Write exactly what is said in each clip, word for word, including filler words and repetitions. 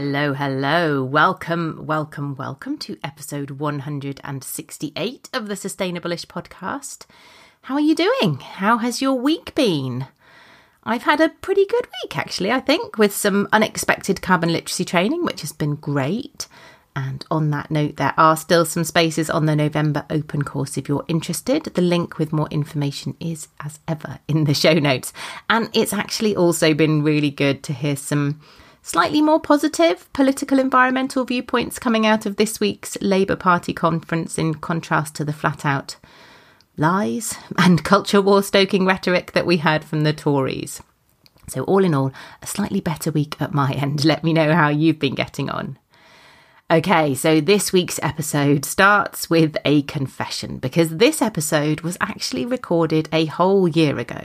Hello, hello. Welcome, welcome, welcome to episode one hundred sixty-eight of the Sustainable-ish podcast. How are you doing? How has your week been? I've had a pretty good week, actually, I think, with some unexpected carbon literacy training, which has been great. And on that note, there are still some spaces on the November open course if you're interested. The link with more information is, as ever, in the show notes. And it's actually also been really good to hear some slightly more positive political environmental viewpoints coming out of this week's Labour Party conference, in contrast to the flat-out lies and culture war-stoking rhetoric that we heard from the Tories. So all in all, a slightly better week at my end. Let me know how you've been getting on. Okay, so this week's episode starts with a confession, because this episode was actually recorded a whole year ago.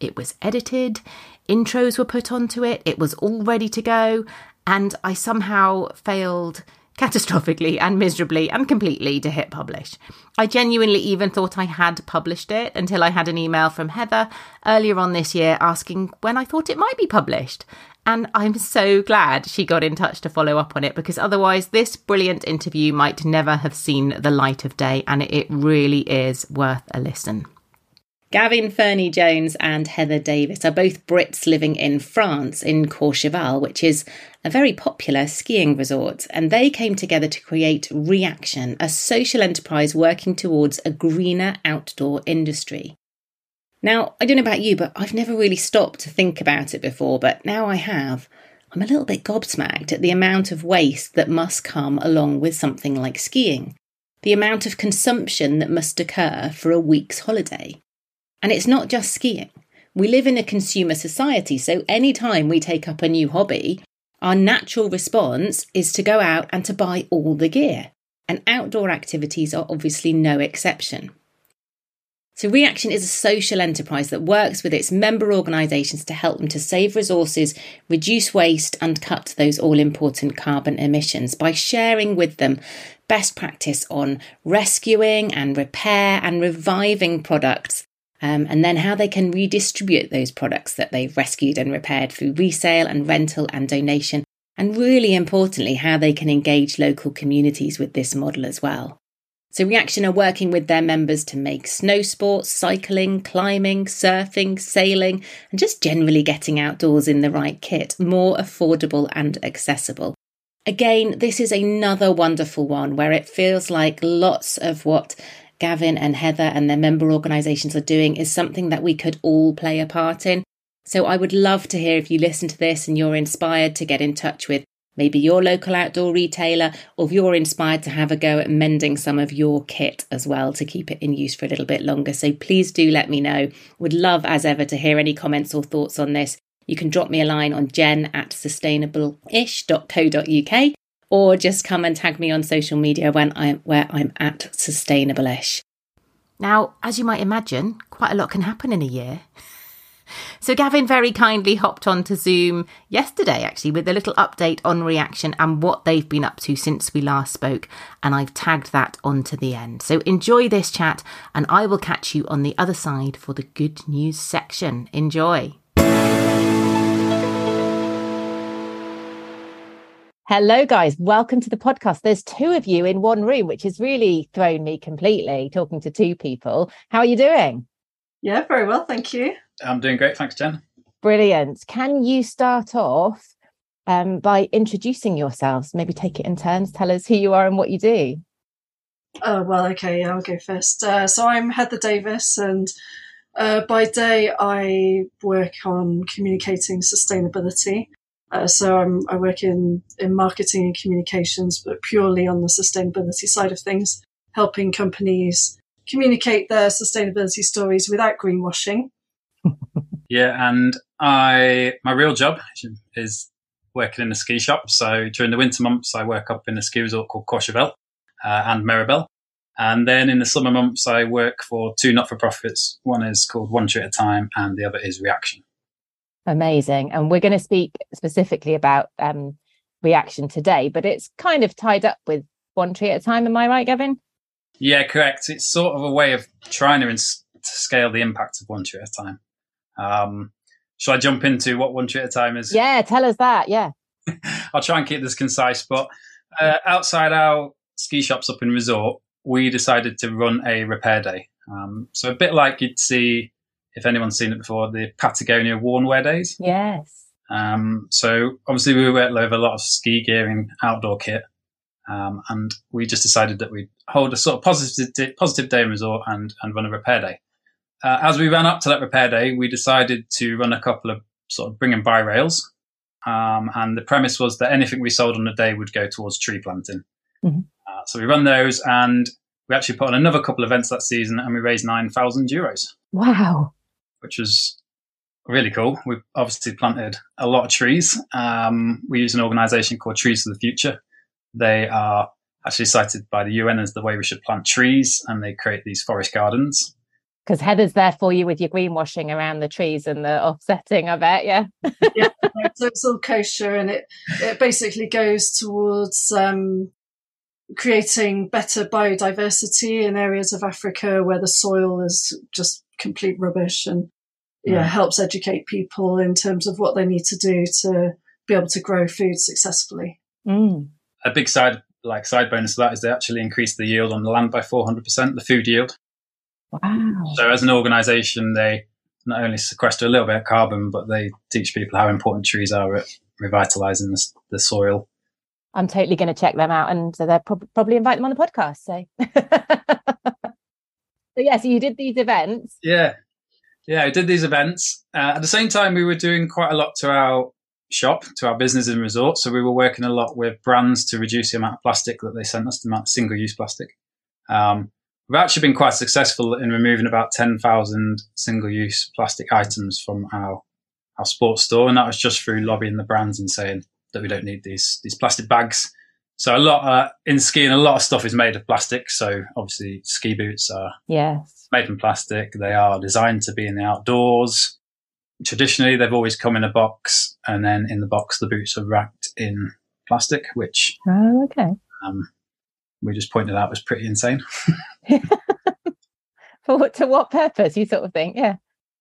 It was edited, intros were put onto it, it was all ready to go, and I somehow failed catastrophically and miserably and completely to hit publish. I genuinely even thought I had published it until I had an email from Heather earlier on this year asking when I thought it might be published. And I'm so glad she got in touch to follow up on it, because otherwise this brilliant interview might never have seen the light of day, and it really is worth a listen. Gavin Fernie-Jones and Heather Davis are both Brits living in France in Courchevel, which is a very popular skiing resort, and they came together to create Re-action, a social enterprise working towards a greener outdoor industry. Now, I don't know about you, but I've never really stopped to think about it before, but now I have. I'm a little bit gobsmacked at the amount of waste that must come along with something like skiing, the amount of consumption that must occur for a week's holiday. And it's not just skiing. We live in a consumer society, so any time we take up a new hobby, our natural response is to go out and to buy all the gear. And outdoor activities are obviously no exception. So Re-action is a social enterprise that works with its member organisations to help them to save resources, reduce waste and cut those all-important carbon emissions by sharing with them best practice on rescuing and repair and reviving products, um, and then how they can redistribute those products that they've rescued and repaired through resale and rental and donation, and really importantly, how they can engage local communities with this model as well. So Re-action are working with their members to make snow sports, cycling, climbing, surfing, sailing, and just generally getting outdoors in the right kit more affordable and accessible. Again, this is another wonderful one where it feels like lots of what Gavin and Heather and their member organisations are doing is something that we could all play a part in. So I would love to hear if you listen to this and you're inspired to get in touch with maybe your local outdoor retailer, or if you're inspired to have a go at mending some of your kit as well to keep it in use for a little bit longer. So please do let me know. Would love, as ever, to hear any comments or thoughts on this. You can drop me a line on jen at sustainable ish dot co dot uk, or just come and tag me on social media when I'm, where I'm at sustainable ish. Now, as you might imagine, quite a lot can happen in a year. So Gavin very kindly hopped on to Zoom yesterday, actually, with a little update on Re-action and what they've been up to since we last spoke, and I've tagged that onto the end. So enjoy this chat, and I will catch you on the other side for the good news section. Enjoy. Hello, guys. Welcome to the podcast. There's two of you in one room, which has really thrown me completely, talking to two people. How are you doing? Yeah, very well, thank you. I'm doing great, thanks, Jen. Brilliant. Can you start off um, by introducing yourselves? Maybe take it in turns. Tell us who you are and what you do. Oh, well, okay, I'll go first. Uh, so I'm Heather Davis, and uh, by day I work on communicating sustainability. Uh, so I'm, I work in, in marketing and communications, but purely on the sustainability side of things, helping companies communicate their sustainability stories without greenwashing. Yeah, and I my real job is working in a ski shop. So during the winter months, I work up in a ski resort called Courchevel uh, and Meribel. And then in the summer months, I work for two not-for-profits. One is called One Tree at a Time, and the other is Re-action. Amazing. And we're going to speak specifically about um, Re-action today, but it's kind of tied up with One Tree at a Time. Am I right, Gavin? Yeah, correct. It's sort of a way of trying to, ins- to scale the impact of One Tree at a Time. Um, shall I jump into what One Tree at a Time is? Yeah, tell us that, yeah. I'll try and keep this concise, but uh, outside our ski shops up in resort, we decided to run a repair day. Um, so a bit like you'd see, if anyone's seen it before, the Patagonia worn wear days. Yes. Um, so obviously we were over a lot of ski gear and outdoor kit. Um, and we just decided that we'd hold a sort of positive day, positive day in resort and, and run a repair day. Uh, as we ran up to that repair day, we decided to run a couple of sort of bring and buy rails. Um, and the premise was that anything we sold on the day would go towards tree planting. Mm-hmm. Uh, so we run those, and we actually put on another couple of events that season, and we raised nine thousand euros. Wow. Which was really cool. We obviously planted a lot of trees. Um, we use an organisation called Trees for the Future. They are actually cited by the U N as the way we should plant trees, and they create these forest gardens. Because Heather's there for you with your greenwashing around the trees and the offsetting, I bet, yeah. Yeah, so it's all kosher, and it, it basically goes towards um, creating better biodiversity in areas of Africa where the soil is just complete rubbish, and yeah, yeah. helps educate people in terms of what they need to do to be able to grow food successfully. Mm. A big side, like side bonus to that is they actually increased the yield on the land by four hundred percent, the food yield. Wow. So as an organisation, they not only sequester a little bit of carbon, but they teach people how important trees are at revitalising the, the soil. I'm totally going to check them out, and they'll pro- probably invite them on the podcast. So, so yeah, so you did these events. Yeah, yeah, we did these events. Uh, at the same time, we were doing quite a lot to our shop, to our business and resort. So we were working a lot with brands to reduce the amount of plastic that they sent us, the amount of single-use plastic. Um, We've actually been quite successful in removing about ten thousand single-use plastic items from our, our sports store, and that was just through lobbying the brands and saying that we don't need these these plastic bags. So a lot uh, in skiing, a lot of stuff is made of plastic. So obviously ski boots are yes. made from plastic. They are designed to be in the outdoors. Traditionally, they've always come in a box, and then in the box, the boots are wrapped in plastic, which oh, okay. Um, we just pointed out was pretty insane. For what, to what purpose, you sort of think? Yeah,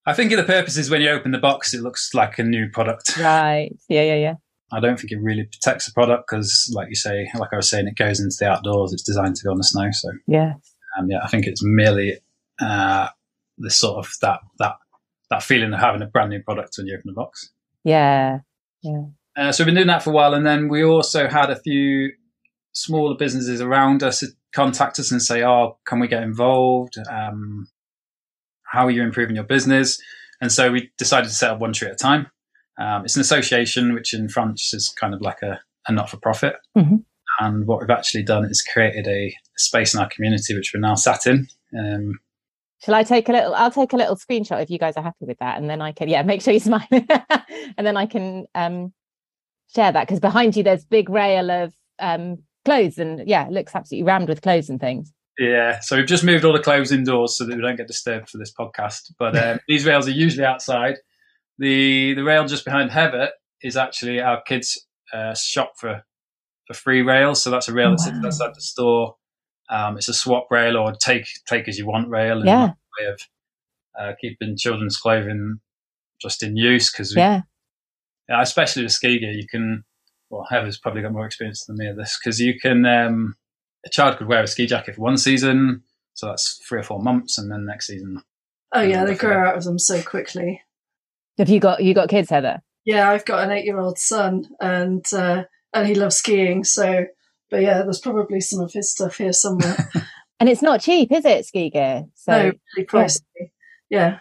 I think the purpose is when you open the box, it looks like a new product. Right. Yeah, yeah, yeah. I don't think it really protects the product because, like you say, like I was saying, it goes into the outdoors. It's designed to go on the snow. So yeah, um, yeah. I think it's merely uh, the sort of that that that feeling of having a brand new product when you open the box. Yeah, yeah. Uh, so we've been doing that for a while, and then we also had a few smaller businesses around us contact us and say, oh, can we get involved? Um, how are you improving your business? And so we decided to set up One Tree at a Time. Um, it's an association, which in France is kind of like a, a not-for-profit. Mm-hmm. And what we've actually done is created a space in our community, which we're now sat in. Um, Shall I take a little, I'll take a little screenshot if you guys are happy with that. And then I can, yeah, make sure you smile. And then I can um, share that, because behind you, there's big rail of, um, clothes, and yeah, it looks absolutely rammed with clothes and things. Yeah, so we've just moved all the clothes indoors so that we don't get disturbed for this podcast, but um, these rails are usually outside. The the rail just behind Heather is actually our kids uh, shop for for free rails. So that's a rail wow. that sits outside the store. Um it's a swap rail, or take take as you want rail, and yeah, a way of uh, keeping children's clothing just in use, because yeah. yeah especially with ski gear, you can Well, Heather's probably got more experience than me of this, because you can, um, a child could wear a ski jacket for one season, so that's three or four months, and then next season. Oh yeah, they grow out of them so quickly. Have you got you got kids, Heather? Yeah, I've got an eight-year-old son, and uh, and he loves skiing. So, but yeah, there's probably some of his stuff here somewhere. And it's not cheap, is it? Ski gear? So, no, really pricey. Yeah, yeah.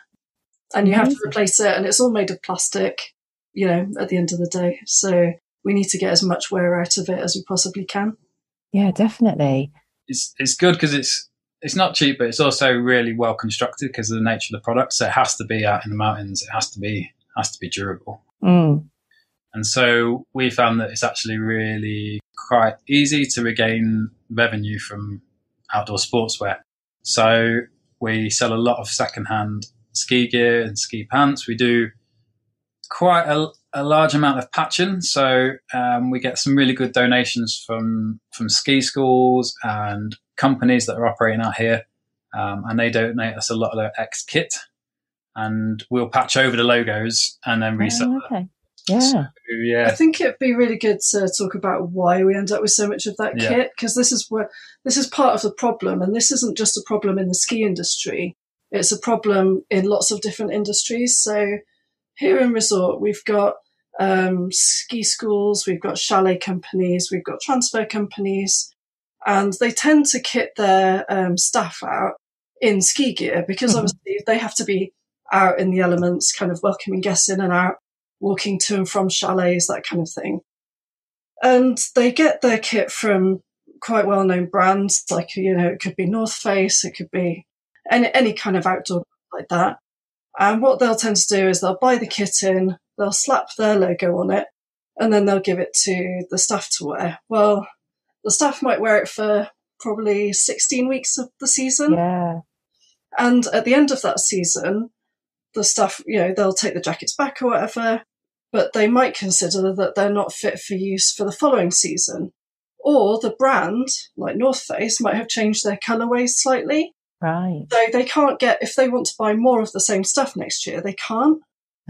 And you have to replace it, and it's all made of plastic. You know, at the end of the day, so. We need to get as much wear out of it as we possibly can. Yeah, definitely. It's it's good because it's it's not cheap, but it's also really well constructed because of the nature of the product. So it has to be out in the mountains. It has to be has to be durable. Mm. And so we found that it's actually really quite easy to regain revenue from outdoor sportswear. So we sell a lot of secondhand ski gear and ski pants. We do quite a a large amount of patching, so um, we get some really good donations from from ski schools and companies that are operating out here, um, and they donate us a lot of their X kit, and we'll patch over the logos and then resell oh, okay. Yeah. So, yeah. I think it'd be really good to talk about why we end up with so much of that yeah. kit, because this is where, this is part of the problem, and this isn't just a problem in the ski industry. It's a problem in lots of different industries. So here in Resort, we've got um, ski schools, we've got chalet companies, we've got transfer companies, and they tend to kit their um, staff out in ski gear because mm-hmm. obviously they have to be out in the elements, kind of welcoming guests in and out, walking to and from chalets, that kind of thing. And they get their kit from quite well-known brands, like, you know, it could be North Face, it could be any, any kind of outdoor like that. And what they'll tend to do is they'll buy the kit in, they'll slap their logo on it, and then they'll give it to the staff to wear. Well, the staff might wear it for probably sixteen weeks of the season. Yeah. And at the end of that season, the staff, you know, they'll take the jackets back or whatever, but they might consider that they're not fit for use for the following season. Or the brand, like North Face, might have changed their colourways slightly. Right. So they can't get, if they want to buy more of the same stuff next year, they can't.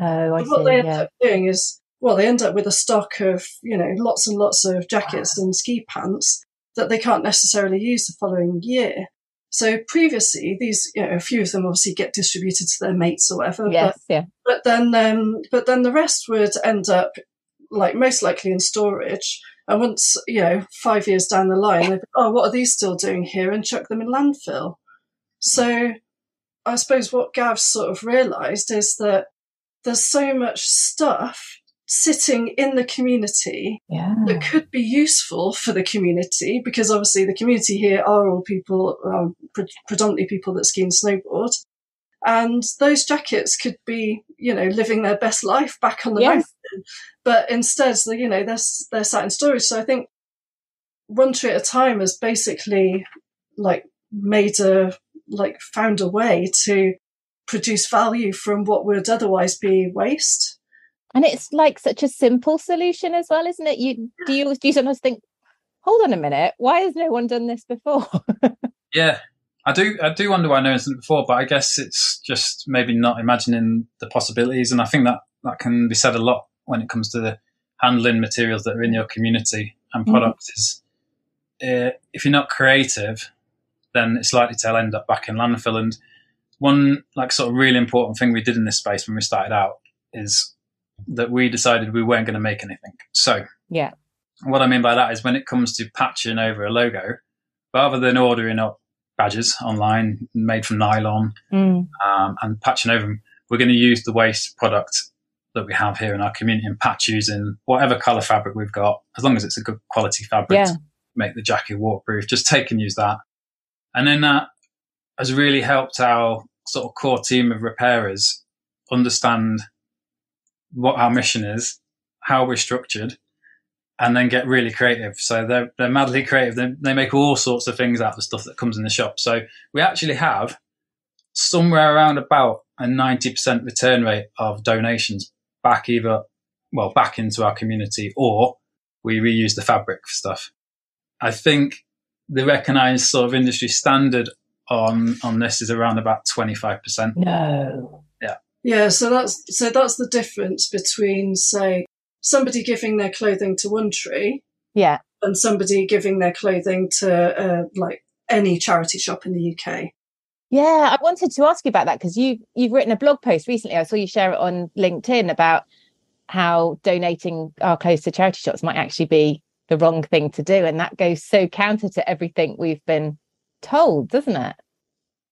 Oh, I see. What they end yeah. up doing is, well, they end up with a stock of, you know, lots and lots of jackets wow. and ski pants that they can't necessarily use the following year. So previously, these, you know, a few of them obviously get distributed to their mates or whatever. Yes, but, yeah. but then, um, but then the rest would end up, like, most likely in storage. And once, you know, five years down the line, they'd be, oh, what are these still doing here? And chuck them in landfill. So I suppose what Gav's sort of realised is that there's so much stuff sitting in the community yeah. that could be useful for the community, because obviously the community here are all people, um, pre- predominantly people that ski and snowboard. And those jackets could be, you know, living their best life back on the yes. mountain. But instead, you know, they're, they're sat in storage. So I think One Tree at a Time has basically, like, made a, like, found a way to produce value from what would otherwise be waste. And it's like such a simple solution as well, isn't it? You do you, do you sometimes think, hold on a minute, why has no one done this before? yeah, I do I do wonder why no one's done it before, but I guess it's just maybe not imagining the possibilities. And I think that, that can be said a lot when it comes to the handling materials that are in your community and products. Mm-hmm. Is, uh, if you're not creative, then it's likely to end up back in landfill. And one, like, sort of really important thing we did in this space when we started out is that we decided we weren't going to make anything. So yeah, what I mean by that is when it comes to patching over a logo, rather than ordering up badges online made from nylon mm. um, and patching over them, we're going to use the waste product that we have here in our community and patch using whatever colour fabric we've got, as long as it's a good quality fabric yeah. to make the jacket waterproof. Just take and use that. And then that has really helped our sort of core team of repairers understand what our mission is, how we're structured, and then get really creative. So they're they're madly creative. They, they make all sorts of things out of the stuff that comes in the shop. So we actually have somewhere around about a ninety percent return rate of donations back either, well, back into our community, or we reuse the fabric for stuff. I think the recognised sort of industry standard on on this is around about twenty-five percent. No. Yeah. Yeah, so that's so that's the difference between, say, somebody giving their clothing to One Tree, yeah, and somebody giving their clothing to uh, like any charity shop in the U K. Yeah, I wanted to ask you about that because you you've written a blog post recently. I saw you share it on LinkedIn about how donating our clothes to charity shops might actually be the wrong thing to do, and that goes so counter to everything we've been told, doesn't it?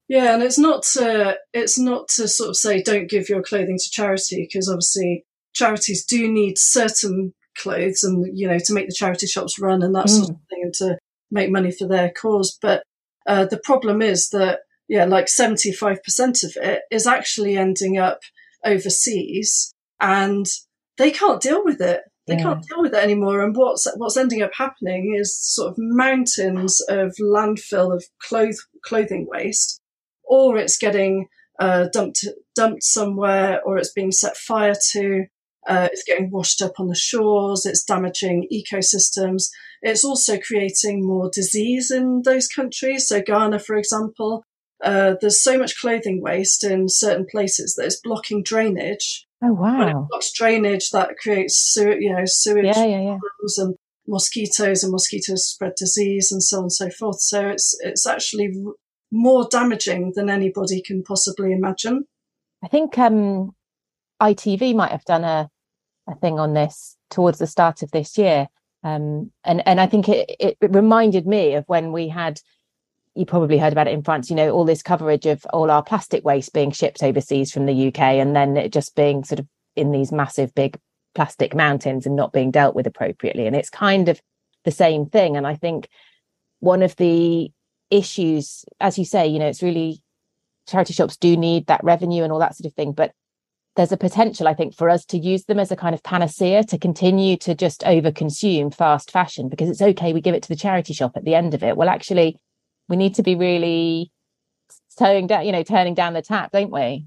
Yeah, and it's not to, it's not to sort of say don't give your clothing to charity, because obviously charities do need certain clothes and, you know, to make the charity shops run and that mm. sort of thing, and to make money for their cause. But uh, the problem is that, yeah, like seventy-five percent of it is actually ending up overseas and they can't deal with it. They yeah. can't deal with it anymore. And what's what's ending up happening is sort of mountains of landfill of cloth, clothing waste. Or it's getting uh, dumped dumped somewhere, or it's being set fire to, uh, it's getting washed up on the shores, it's damaging ecosystems. It's also creating more disease in those countries. So Ghana, for example, uh, there's so much clothing waste in certain places that it's blocking drainage. Oh, wow. When it blocks drainage, that creates sewer, you know, sewage yeah, yeah, yeah. problems and mosquitoes, and mosquitoes spread disease and so on and so forth. So it's it's actually more damaging than anybody can possibly imagine. I think um, I T V might have done a, a thing on this towards the start of this year. Um, and, and I think it, it, it reminded me of when we had, you probably heard about it in France, you know, all this coverage of all our plastic waste being shipped overseas from the U K, and then it just being sort of in these massive big plastic mountains and not being dealt with appropriately. And it's kind of the same thing. And I think one of the issues, as you say, you know, it's really, charity shops do need that revenue and all that sort of thing, but there's a potential, I think, for us to use them as a kind of panacea to continue to just overconsume fast fashion because it's okay, we give it to the charity shop at the end of it. Well, actually, we need to be really turning down, you know, turning down the tap, don't we?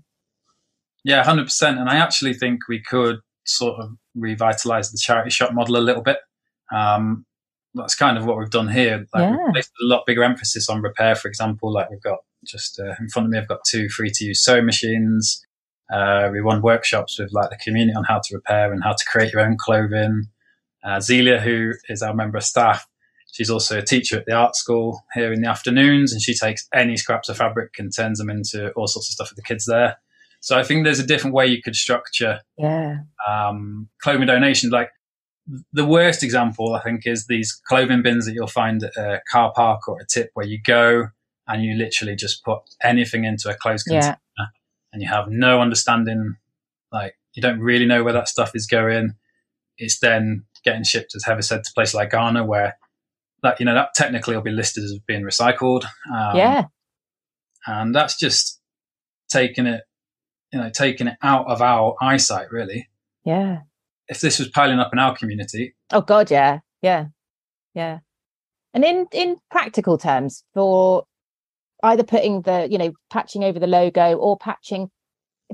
Yeah, one hundred percent. And I actually think we could sort of revitalise the charity shop model a little bit. Um, that's kind of what we've done here. Like yeah. We've placed a lot bigger emphasis on repair, for example. Like we've got just uh, in front of me, I've got two free-to-use sewing machines. Uh, we run workshops with like the community on how to repair and how to create your own clothing. Uh, Zelia, who is our member of staff, she's also a teacher at the art school here in the afternoons, and she takes any scraps of fabric and turns them into all sorts of stuff for the kids there. So I think there's a different way you could structure yeah. um, clothing donations. Like the worst example, I think, is these clothing bins that you'll find at a car park or a tip where you go and you literally just put anything into a closed container. Yeah. And you have no understanding, like you don't really know where that stuff is going. It's then getting shipped, as Heather said, to places like Ghana, where that, you know, that technically will be listed as being recycled. Um, yeah. And that's just taking it, you know, taking it out of our eyesight, really. Yeah. If this was piling up in our community. Oh God. Yeah. Yeah. Yeah. And in, in practical terms, for either putting the, you know, patching over the logo or patching.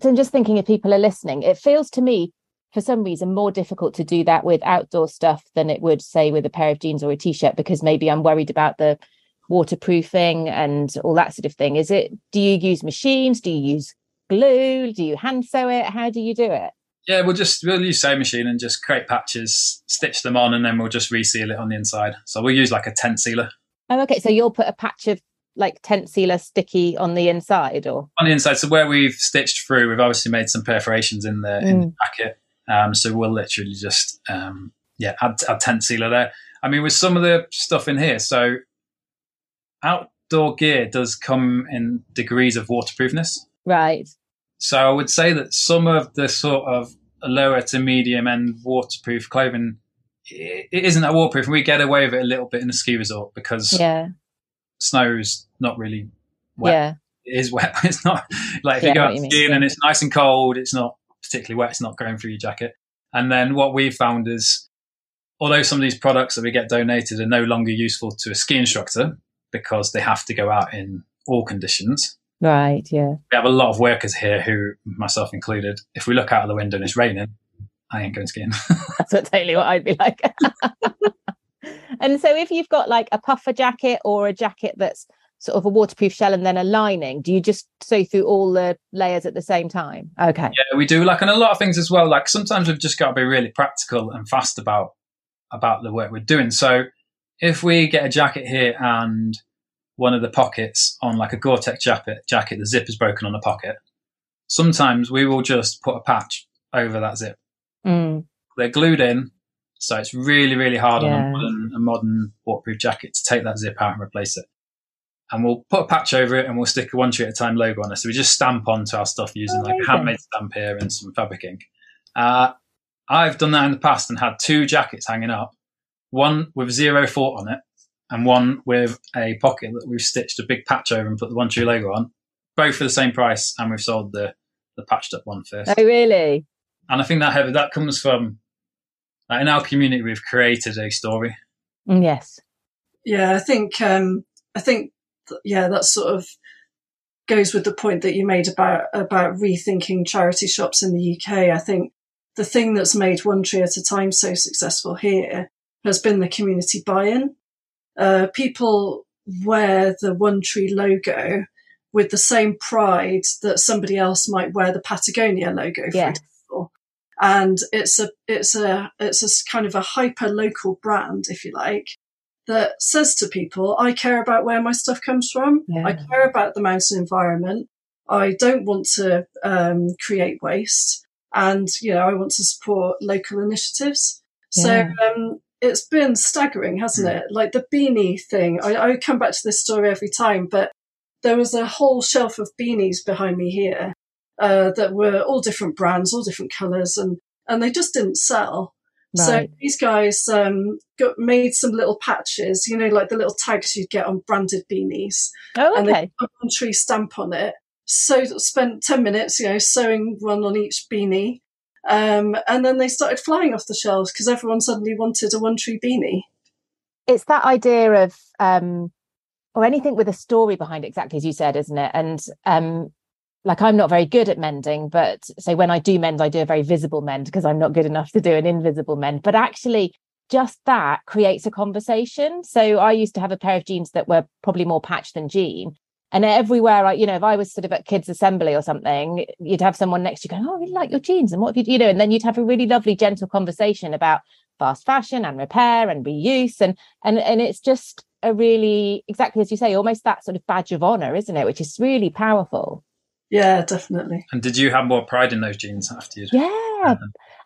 I'm just thinking if people are listening, it feels to me, for some reason, more difficult to do that with outdoor stuff than it would, say, with a pair of jeans or a T-shirt, because maybe I'm worried about the waterproofing and all that sort of thing. Is it, do you use machines? Do you use glue? Do you hand sew it? How do you do it? Yeah, we'll just, we'll use sewing machine and just create patches, stitch them on, and then we'll just reseal it on the inside. So we'll use like a tent sealer. Oh, okay. So you'll put a patch of, like tent sealer sticky on the inside or on the inside. So where we've stitched through, we've obviously made some perforations in the, mm. in the packet. Um, so we'll literally just, um, yeah, add, add tent sealer there. I mean, with some of the stuff in here, so outdoor gear does come in degrees of waterproofness. Right. So I would say that some of the sort of lower to medium end waterproof clothing, it isn't that waterproof. We get away with it a little bit in a ski resort because yeah. snow's not really wet. Yeah. It is wet. It's not like if yeah, you go out skiing and it's nice and cold, it's not particularly wet. It's not going through your jacket. And then what we've found is, although some of these products that we get donated are no longer useful to a ski instructor because they have to go out in all conditions. Right. Yeah. We have a lot of workers here who, myself included, if we look out of the window and it's raining, I ain't going skiing. That's what, totally what I'd be like. And so if you've got like a puffer jacket or a jacket that's sort of a waterproof shell and then a lining, do you just sew through all the layers at the same time? Okay. Yeah, we do. Like, and a lot of things as well. Like sometimes we've just got to be really practical and fast about about the work we're doing. So if we get a jacket here and one of the pockets on like a Gore-Tex jacket, jacket, the zip is broken on the pocket, sometimes we will just put a patch over that zip. Mm. They're glued in. So it's really, really hard yeah. on a modern, a modern waterproof jacket to take that zip out and replace it. And we'll put a patch over it and we'll stick a One Tree at a Time logo on it. So we just stamp onto our stuff using Amazing. like a handmade stamp here and some fabric ink. Uh, I've done that in the past and had two jackets hanging up, one with zero thought on it and one with a pocket that we've stitched a big patch over and put the One Tree logo on, both for the same price. And we've sold the, the patched up one first. Oh, really? And I think that heavy, that comes from... in our community, we've created a story. Yes. Yeah, I think, um, I think, th- yeah, that sort of goes with the point that you made about, about rethinking charity shops in the U K. I think the thing that's made One Tree at a Time so successful here has been the community buy-in. Uh, people wear the One Tree logo with the same pride that somebody else might wear the Patagonia logo, for yes. example. successful. And it's a, it's a, it's a kind of a hyper local brand, if you like, that says to people, I care about where my stuff comes from. Yeah. I care about the mountain environment. I don't want to um, create waste. And, you know, I want to support local initiatives. Yeah. So um, it's been staggering, hasn't it? Like the beanie thing. I, I come back to this story every time, but there was a whole shelf of beanies behind me here uh, that were all different brands, all different colours, and, and they just didn't sell. Right. So these guys um, got made some little patches, you know, like the little tags you'd get on branded beanies. Oh, okay. And they put a One Tree stamp on it. So spent ten minutes, you know, sewing one on each beanie. Um, and then they started flying off the shelves because everyone suddenly wanted a One Tree beanie. It's that idea of, um, or anything with a story behind it, exactly as you said, isn't it? And um, like, I'm not very good at mending, but so when I do mend, I do a very visible mend because I'm not good enough to do an invisible mend. But actually, just that creates a conversation. So I used to have a pair of jeans that were probably more patch than jean. And everywhere, I, you know, if I was sort of at kids' assembly or something, you'd have someone next to you going, oh, I really like your jeans. And what have you, you know, and then you'd have a really lovely, gentle conversation about fast fashion and repair and reuse. And, and, and it's just a really, exactly as you say, almost that sort of badge of honour, isn't it? Which is really powerful. Yeah, definitely. And did you have more pride in those jeans after you'd? Yeah.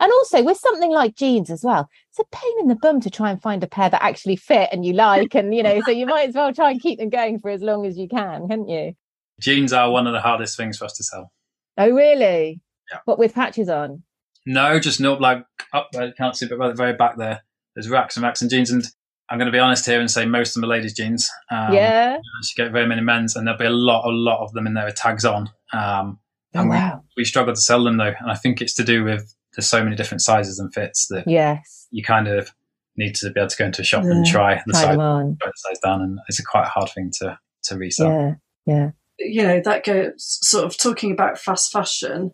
And also with something like jeans as well, it's a pain in the bum to try and find a pair that actually fit and you like. And, you know, so you might as well try and keep them going for as long as you can, can't you? Jeans are one of the hardest things for us to sell. Oh, really? Yeah. What, with patches on? No, just not like up there. I can't see, but right at the very back there, there's racks and racks and jeans. And I'm going to be honest here and say most of them are ladies' jeans. Um, yeah. You get very many men's, and there'll be a lot, a lot of them in there with tags on. Um, oh, and wow. we, we struggle to sell them though. And I think it's to do with there's so many different sizes and fits that yes. you kind of need to be able to go into a shop yeah. and try the size, try the size down. And it's a quite hard thing to, to resell. Yeah. yeah. You know, that goes sort of talking about fast fashion.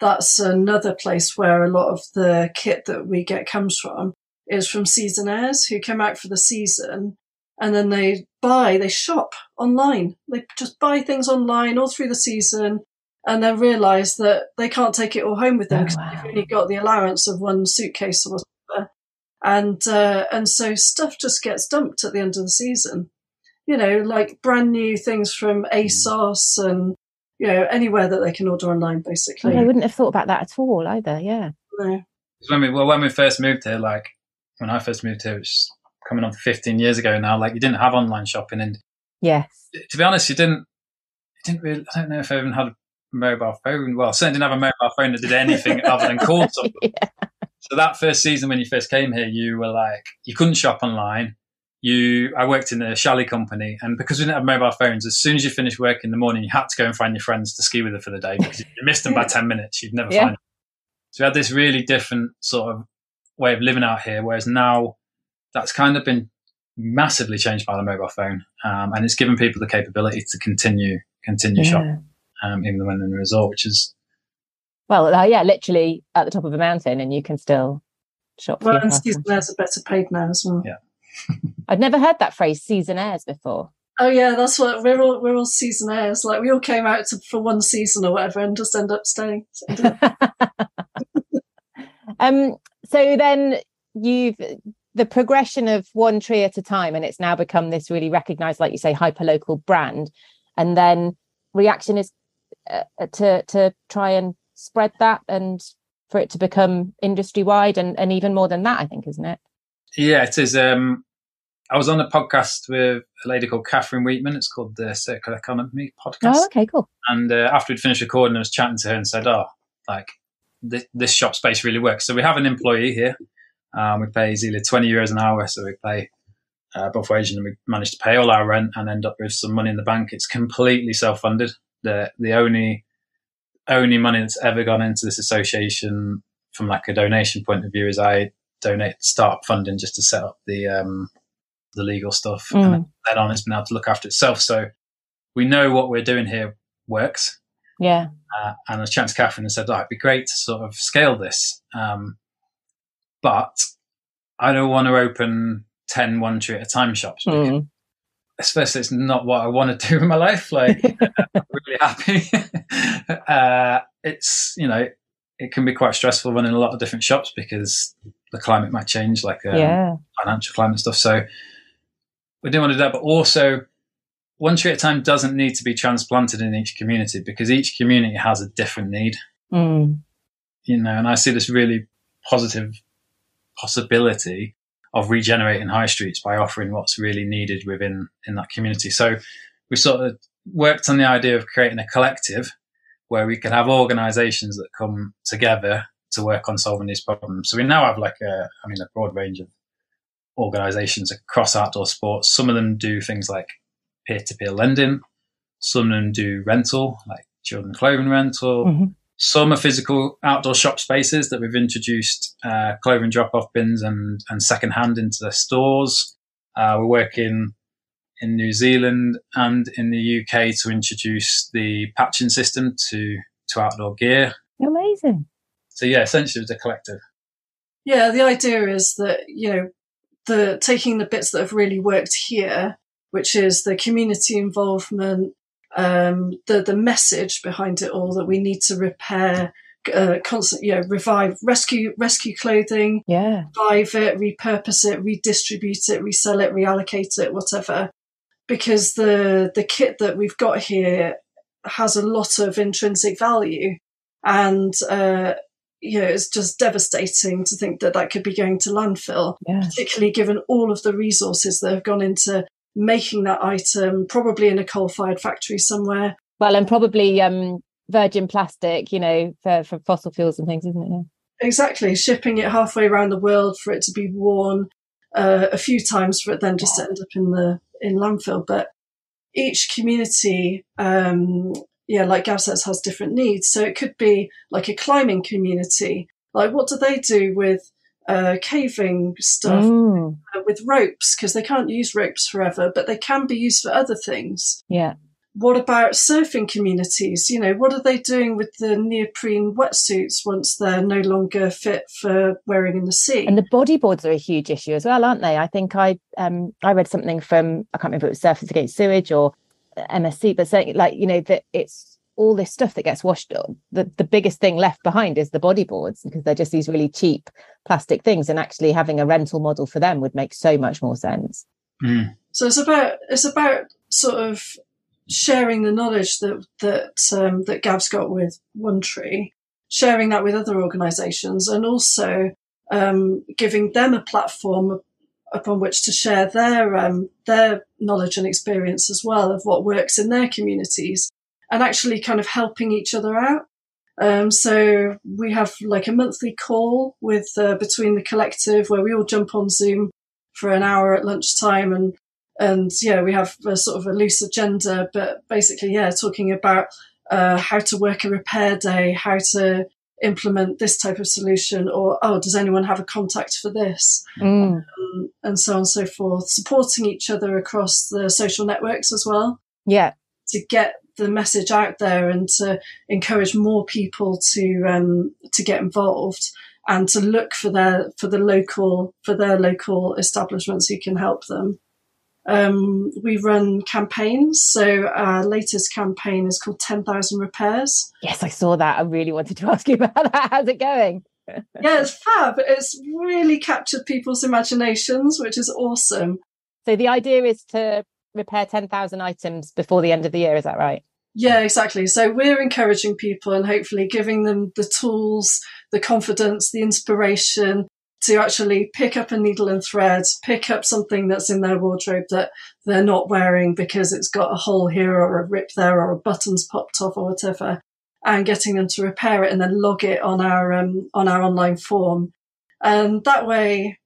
That's another place where a lot of the kit that we get comes from is from seasonaires who come out for the season. And then they buy, they shop online. They just buy things online all through the season and then realise that they can't take it all home with them because oh, wow. they've only got the allowance of one suitcase or whatever. And, uh, and so stuff just gets dumped at the end of the season. You know, like brand new things from ASOS and, you know, anywhere that they can order online, basically. Well, I wouldn't have thought about that at all either, yeah. No. When we, well, when we first moved here, like when I first moved here, it's coming on fifteen years ago now, like you didn't have online shopping, and yes, to be honest, you didn't. You didn't really. I don't know if I even had a mobile phone. Well, I certainly didn't have a mobile phone that did anything other than call someone. Yeah. So that first season when you first came here, you were like you couldn't shop online. You, I worked in a chalet company, and because we didn't have mobile phones, as soon as you finished work in the morning, you had to go and find your friends to ski with her for the day because if you missed them by ten minutes, you'd never yeah. find them. So we had this really different sort of way of living out here, whereas now. That's kind of been massively changed by the mobile phone, um, and it's given people the capability to continue continue yeah. shopping, um, even when in a resort, which is well, uh, yeah, literally at the top of a mountain, and you can still shop. Well, and seasonaires are better paid now as well. Yeah, I'd never heard that phrase seasonaires before. Oh yeah, that's what we're all we're all seasonaires. Like we all came out to, for one season or whatever, and just end up staying. um. So then you've. The progression of One Tree at a Time, and it's now become this really recognised, like you say, hyperlocal brand. And then Re-action is uh, to to try and spread that and for it to become industry-wide and, and even more than that, I think, isn't it? Yeah, it is. Um, I was on a podcast with a lady called Catherine Wheatman. It's called the Circular Economy Podcast. Oh, okay, cool. And uh, after we'd finished recording, I was chatting to her and said, oh, like, this, this shop space really works. So we have an employee here. Um, we pay Zelia twenty euros an hour, so we pay uh, both wages, and we manage to pay all our rent and end up with some money in the bank. It's completely self-funded. The the only only money that's ever gone into this association from like a donation point of view is I donate start funding just to set up the um, the legal stuff, mm. and then on it's been able to look after itself. So we know what we're doing here works. Yeah. Uh, and I was chatting to Catherine and said, oh, it'd be great to sort of scale this. Um, But I don't want to open ten One Tree at a Time shops. Mm. Especially, it's not what I want to do in my life. Like, I'm really happy. uh, it's, you know, it can be quite stressful running a lot of different shops because the climate might change, like um, yeah. financial climate stuff. So we didn't want to do that. But also, One Tree at a Time doesn't need to be transplanted in each community because each community has a different need. Mm. You know, and I see this really positive possibility of regenerating high streets by offering what's really needed within in that community. So we sort of worked on the idea of creating a collective where we could have organizations that come together to work on solving these problems. So we now have like a, I mean, a broad range of organizations across outdoor sports. Some of them do things like peer-to-peer lending. Some of them do rental, like children clothing rental. Mm-hmm. Some are physical outdoor shop spaces that we've introduced uh, clothing drop-off bins and, and second-hand into their stores. Uh, we're working in New Zealand and in the U K to introduce the patching system to, to outdoor gear. Amazing. So, yeah, essentially it's a collective. Yeah, the idea is that, you know, the taking the bits that have really worked here, which is the community involvement, Um, the the message behind it all, that we need to repair, uh, constant, you know, revive, rescue, rescue clothing, yeah, revive it, repurpose it, redistribute it, resell it, reallocate it, whatever. Because the the kit that we've got here has a lot of intrinsic value, and uh, you know, it's just devastating to think that that could be going to landfill, yeah. particularly given all of the resources that have gone into making that item, probably in a coal-fired factory somewhere. Well, and probably um, virgin plastic, you know, for, for fossil fuels and things, isn't it? Yeah. Exactly. Shipping it halfway around the world for it to be worn uh, a few times for it then just to end up in the in landfill. But each community, um, yeah, like Gav says, has different needs. So it could be like a climbing community. Like, what do they do with Uh, caving stuff mm. uh, with ropes, because they can't use ropes forever, but they can be used for other things. Yeah. What about surfing communities? You know, what are they doing with the neoprene wetsuits once they're no longer fit for wearing in the sea? And the bodyboards are a huge issue as well, aren't they? I think I um I read something from, I can't remember if it was Surfers Against Sewage or M S C, but saying like, you know, that it's all this stuff that gets washed up, the, the biggest thing left behind is the bodyboards, because they're just these really cheap plastic things, and actually having a rental model for them would make so much more sense. Mm. So it's about it's about sort of sharing the knowledge that that um, that Gav's got with One Tree, sharing that with other organisations, and also um, giving them a platform upon which to share their um, their knowledge and experience as well of what works in their communities. And actually kind of helping each other out. Um, so we have like a monthly call with uh, between the collective where we all jump on Zoom for an hour at lunchtime. And, and yeah, we have a sort of a loose agenda, but basically, yeah, talking about uh, how to work a repair day, how to implement this type of solution, or, oh, does anyone have a contact for this? Mm. Um, and so on and so forth, supporting each other across the social networks as well. Yeah. To get the message out there and to encourage more people to um, to get involved and to look for their for the local for their local establishments who can help them. Um, we run campaigns, so our latest campaign is called ten thousand Repairs. Yes, I saw that. I really wanted to ask you about that. How's it going? Yeah, it's fab. It's really captured people's imaginations, which is awesome. So the idea is to repair ten thousand items before the end of the year, is that right? Yeah, exactly. So we're encouraging people and hopefully giving them the tools, the confidence, the inspiration to actually pick up a needle and thread, pick up something that's in their wardrobe that they're not wearing because it's got a hole here or a rip there or a button's popped off or whatever, and getting them to repair it and then log it on our um, on our online form. And that way,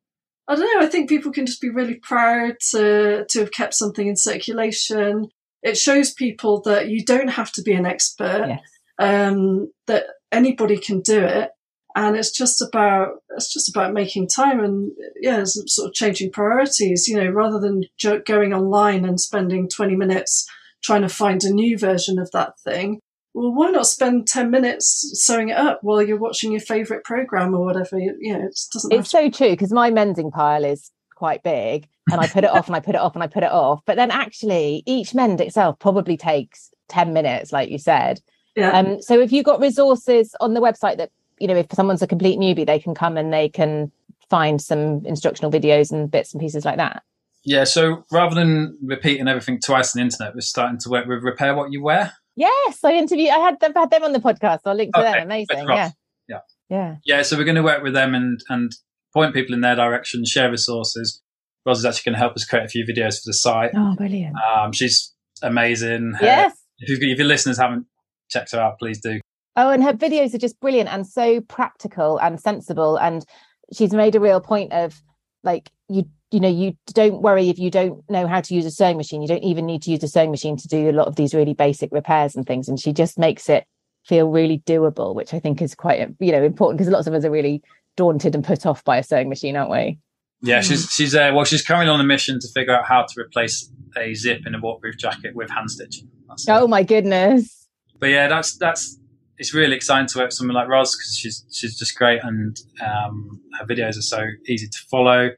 I don't know, I think people can just be really proud to to have kept something in circulation. It shows people that you don't have to be an expert, yes. um, that anybody can do it. And it's just about it's just about making time and, yeah, sort of changing priorities, you know, rather than jo- going online and spending twenty minutes trying to find a new version of that thing. Well, why not spend ten minutes sewing it up while you're watching your favourite programme or whatever? You, you know, it just doesn't matter. It's so true, because my mending pile is quite big and I put it off and I put it off and I put it off. But then actually each mend itself probably takes ten minutes, like you said. Yeah. Um, so have you got resources on the website that you know, if someone's a complete newbie, they can come and they can find some instructional videos and bits and pieces like that? Yeah, so rather than repeating everything twice on the internet, we're starting to work with Repair What You Wear. Yes, I interviewed, I had them, had them on the podcast. So I'll link to okay. them. Amazing. Yeah. yeah. Yeah. Yeah. So we're going to work with them and, and point people in their direction, share resources. Ros is actually going to help us create a few videos for the site. Oh, brilliant. Um, she's amazing. Yes. Uh, if, if your listeners haven't checked her out, please do. Oh, and her videos are just brilliant and so practical and sensible. And she's made a real point of, like, you you know, you don't worry if you don't know how to use a sewing machine. You don't even need to use a sewing machine to do a lot of these really basic repairs and things. And she just makes it feel really doable, which I think is quite, you know, important, because lots of us are really daunted and put off by a sewing machine, aren't we? Yeah, she's she's uh, well, she's currently on a mission to figure out how to replace a zip in a waterproof jacket with hand stitching. That's oh it. my goodness! But yeah, that's that's it's really exciting to work with someone like Ros, because she's she's just great, and um, her videos are so easy to follow.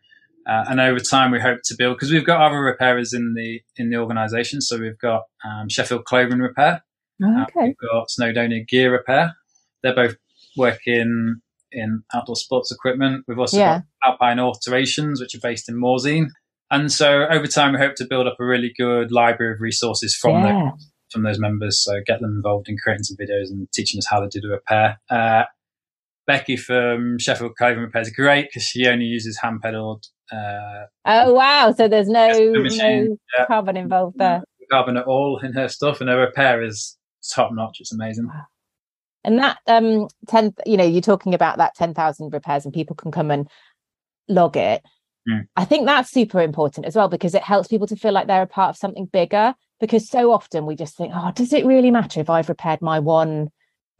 Uh, and over time, we hope to build, because we've got other repairers in the in the organisation. So we've got um, Sheffield Clover Repair. Oh, okay. Uh, we've got Snowdonia Gear Repair. They're both working in outdoor sports equipment. We've also yeah. got Alpine Alterations, which are based in Morzine. And so over time, we hope to build up a really good library of resources from, yeah. those, from those members. So get them involved in creating some videos and teaching us how to do the repair. Uh, Becky from Sheffield Clover Repair is great, because she only uses hand-pedalled. Uh, oh, wow. So there's no, no yeah. carbon involved there. No carbon at all in her stuff. And her repair is top-notch. It's amazing. Wow. And that um ten, you know, you're talking about that ten thousand repairs, and people can come and log it. Mm. I think that's super important as well, because it helps people to feel like they're a part of something bigger. Because so often we just think, oh, does it really matter if I've repaired my one,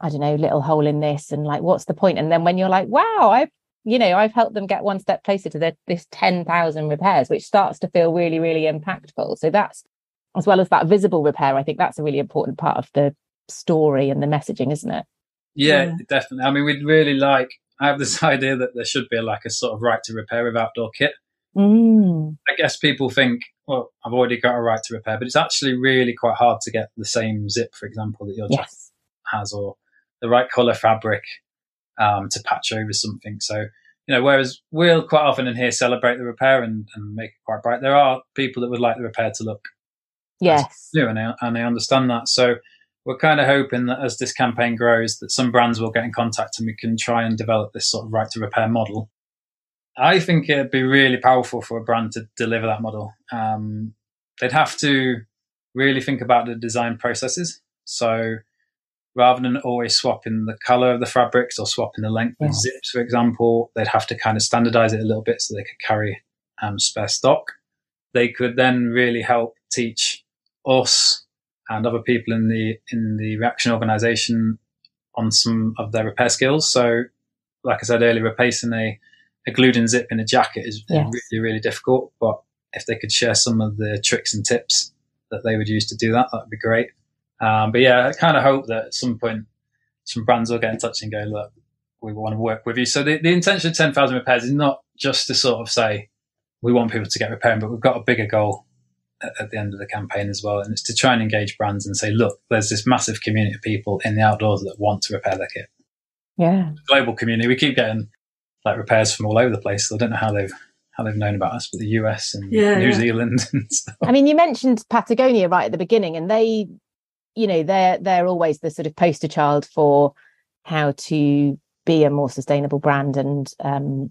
I don't know, little hole in this, and like, what's the point? And then when you're like, wow, I've, you know, I've helped them get one step closer to their, this ten thousand repairs, which starts to feel really, really impactful. So that's, as well as that visible repair, I think that's a really important part of the story and the messaging, isn't it? Yeah, yeah, definitely. I mean, we'd really like, I have this idea that there should be like a sort of right to repair with outdoor kit. Mm. I guess people think, well, I've already got a right to repair, but it's actually really quite hard to get the same zip, for example, that your jacket yes. has, or the right colour fabric um, to patch over something. So, you know, whereas we'll quite often in here celebrate the repair and, and make it quite bright, there are people that would like the repair to look yes. new, and they, and they understand that. So we're kind of hoping that as this campaign grows, that some brands will get in contact and we can try and develop this sort of right to repair model. I think it'd be really powerful for a brand to deliver that model. Um, they'd have to really think about the design processes. So rather than always swapping the color of the fabrics or swapping the length of yeah. zips, for example, they'd have to kind of standardize it a little bit so they could carry um, spare stock. They could then really help teach us and other people in the in the Re-action organisation on some of their repair skills. So, like I said earlier, replacing a, a glued-in zip in a jacket is yes. really, really difficult. But if they could share some of the tricks and tips that they would use to do that, that would be great. Um, but, yeah, I kind of hope that at some point some brands will get in touch and go, look, we want to work with you. So the, the intention of ten thousand repairs is not just to sort of say we want people to get repairing, but we've got a bigger goal at the end of the campaign as well, and it's to try and engage brands and say, look, there's this massive community of people in the outdoors that want to repair their kit. Yeah, global community. We keep getting like repairs from all over the place, so I don't know how they've how they've known about us, but the U S and yeah, New yeah. Zealand and stuff. I mean, you mentioned Patagonia right at the beginning, and they, you know, they're they're always the sort of poster child for how to be a more sustainable brand, and um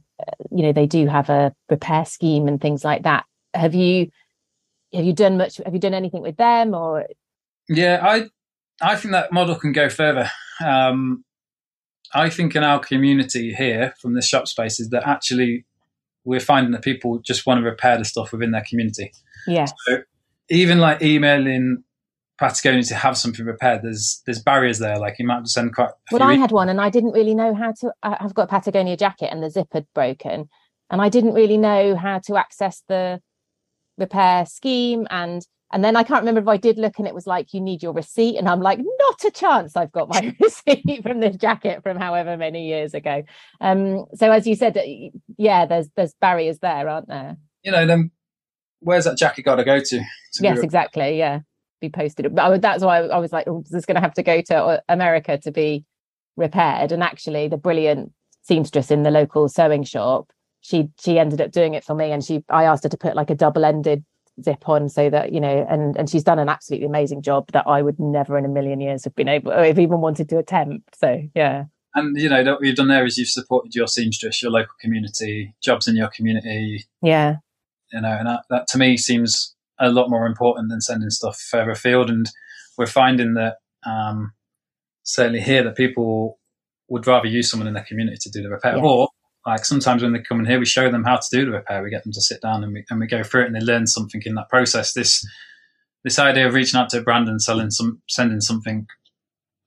you know, they do have a repair scheme and things like that. Have you? Have you done much? Have you done anything with them? Or yeah, I I think that model can go further. Um, I think in our community here, from this shop space, is that actually we're finding that people just want to repair the stuff within their community. Yeah. So even like emailing Patagonia to have something repaired, there's there's barriers there. Like you might have to send quite. A well, few I had one, and I didn't really know how to. I've got a Patagonia jacket, and the zip had broken, and I didn't really know how to access the repair scheme, and and then I can't remember if I did look, and it was like, you need your receipt, and I'm like, not a chance, I've got my receipt from this jacket from however many years ago. Um so as you said, yeah, there's there's barriers there, aren't there? You know, then where's that jacket got to go to, to yes be... exactly yeah be posted. But that's why I was like, oh, this is going to have to go to America to be repaired. And actually the brilliant seamstress in the local sewing shop, she she ended up doing it for me, and she I asked her to put like a double-ended zip on, so that, you know, and and she's done an absolutely amazing job that I would never in a million years have been able, or have even wanted to attempt. So yeah. And you know, what you've done there is you've supported your seamstress, your local community, jobs in your community. Yeah. You know, and that, that to me seems a lot more important than sending stuff further afield. And we're finding that um, certainly here that people would rather use someone in their community to do the repair. Yes. Or like sometimes when they come in here, we show them how to do the repair. We get them to sit down and we, and we go through it, and they learn something in that process. This this idea of reaching out to a brand and selling some, sending something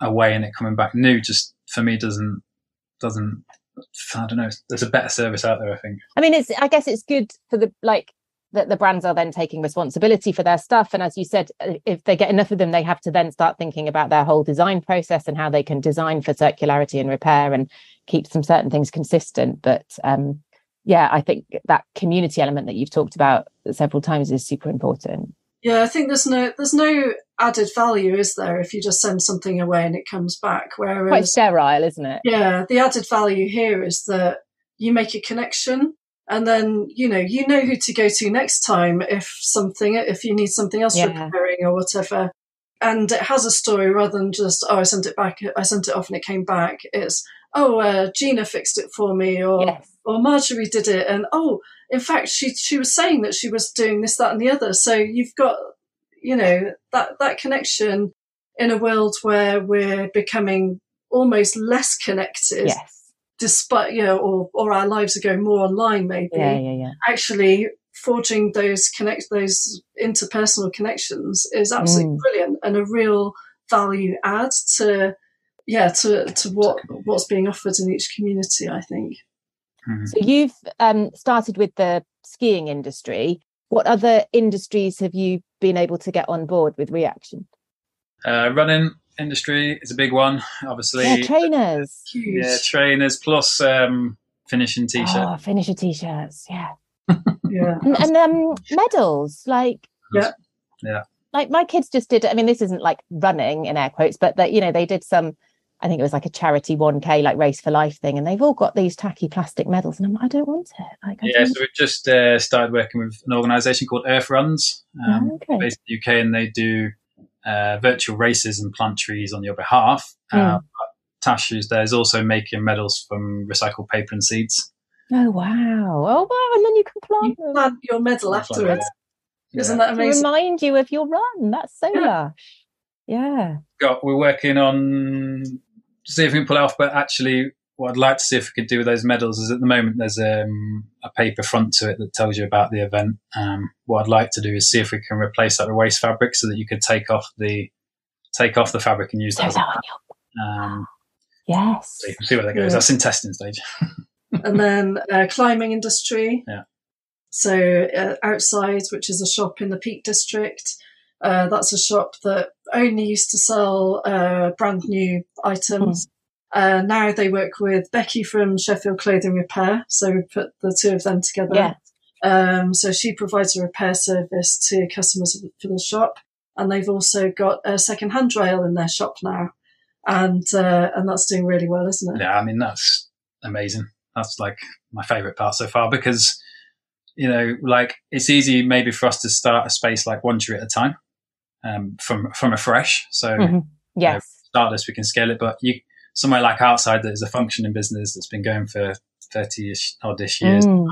away and it coming back new, just for me doesn't doesn't I don't know. There's a better service out there, I think. I mean, it's I guess it's good for the like that the brands are then taking responsibility for their stuff. And as you said, if they get enough of them, they have to then start thinking about their whole design process and how they can design for circularity and repair and keep some certain things consistent. But um, yeah, I think that community element that you've talked about several times is super important. Yeah, I think there's no there's no added value, is there, if you just send something away and it comes back? Whereas, quite sterile, isn't it? Yeah, the added value here is that you make a connection, and then you know you know who to go to next time if something if you need something else yeah. repairing or whatever. And it has a story rather than just, oh, I sent it back, I sent it off and it came back. It's oh, uh, Gina fixed it for me, or yes. or Marjorie did it, and oh, in fact, she she was saying that she was doing this, that, and the other. So you've got, you know, that that connection in a world where we're becoming almost less connected, yes. despite you know, or or our lives are going more online, maybe. Yeah, yeah, yeah. Actually, forging those connect those interpersonal connections is absolutely mm. brilliant, and a real value add to yeah to to what what's being offered in each community, I think. So you've um, started with the skiing industry. What other industries have you been able to get on board with Re-action? Uh, running industry is a big one, obviously. Yeah, trainers. Huge. Yeah, trainers, plus um, finishing T-shirts. Oh, finishing T-shirts, yeah. yeah. And, and um, medals, like... Yeah. yeah. Like my kids just did, I mean, this isn't like running in air quotes, but that, you know, they did some... I think it was like a charity one K, like Race for Life thing. And they've all got these tacky plastic medals. And I'm like, I don't want it. Like, I yeah, don't... so we've just uh, started working with an organisation called Earth Runs, um, oh, okay. based in the U K. And they do uh, virtual races and plant trees on your behalf. Mm. Uh, Tash, who's there, is also making medals from recycled paper and seeds. Oh, wow. Oh, wow. And then you can plant, you plant your medal afterwards. Yeah. Isn't that amazing? To remind you of your run. That's so yeah. lush. Yeah. Got, we're working on... see if we can pull off, but actually what I'd like to see if we could do with those medals is at the moment there's um, a paper front to it that tells you about the event. Um, what I'd like to do is see if we can replace that with waste fabric so that you could take off the take off the fabric and use that. As that um, yes. So you can see where that goes. Yeah. That's in testing stage. And then uh, climbing industry. Yeah. So uh, Outsides, which is a shop in the Peak District. Uh, that's a shop that only used to sell uh, brand new items. Mm. Uh, now they work with Becky from Sheffield Clover Repair. So we put the two of them together. Yeah. Um, so she provides a repair service to customers for the shop. And they've also got a second-hand rail in their shop now. And uh, and that's doing really well, isn't it? Yeah, I mean, that's amazing. That's like my favourite part so far because, you know, like it's easy maybe for us to start a space like One Tree at a Time. Um, from from afresh, so mm-hmm. yes, you know, start this. We can scale it, but you somewhere like Outside that is a functioning business that's been going for thirty-ish odd-ish years. Mm.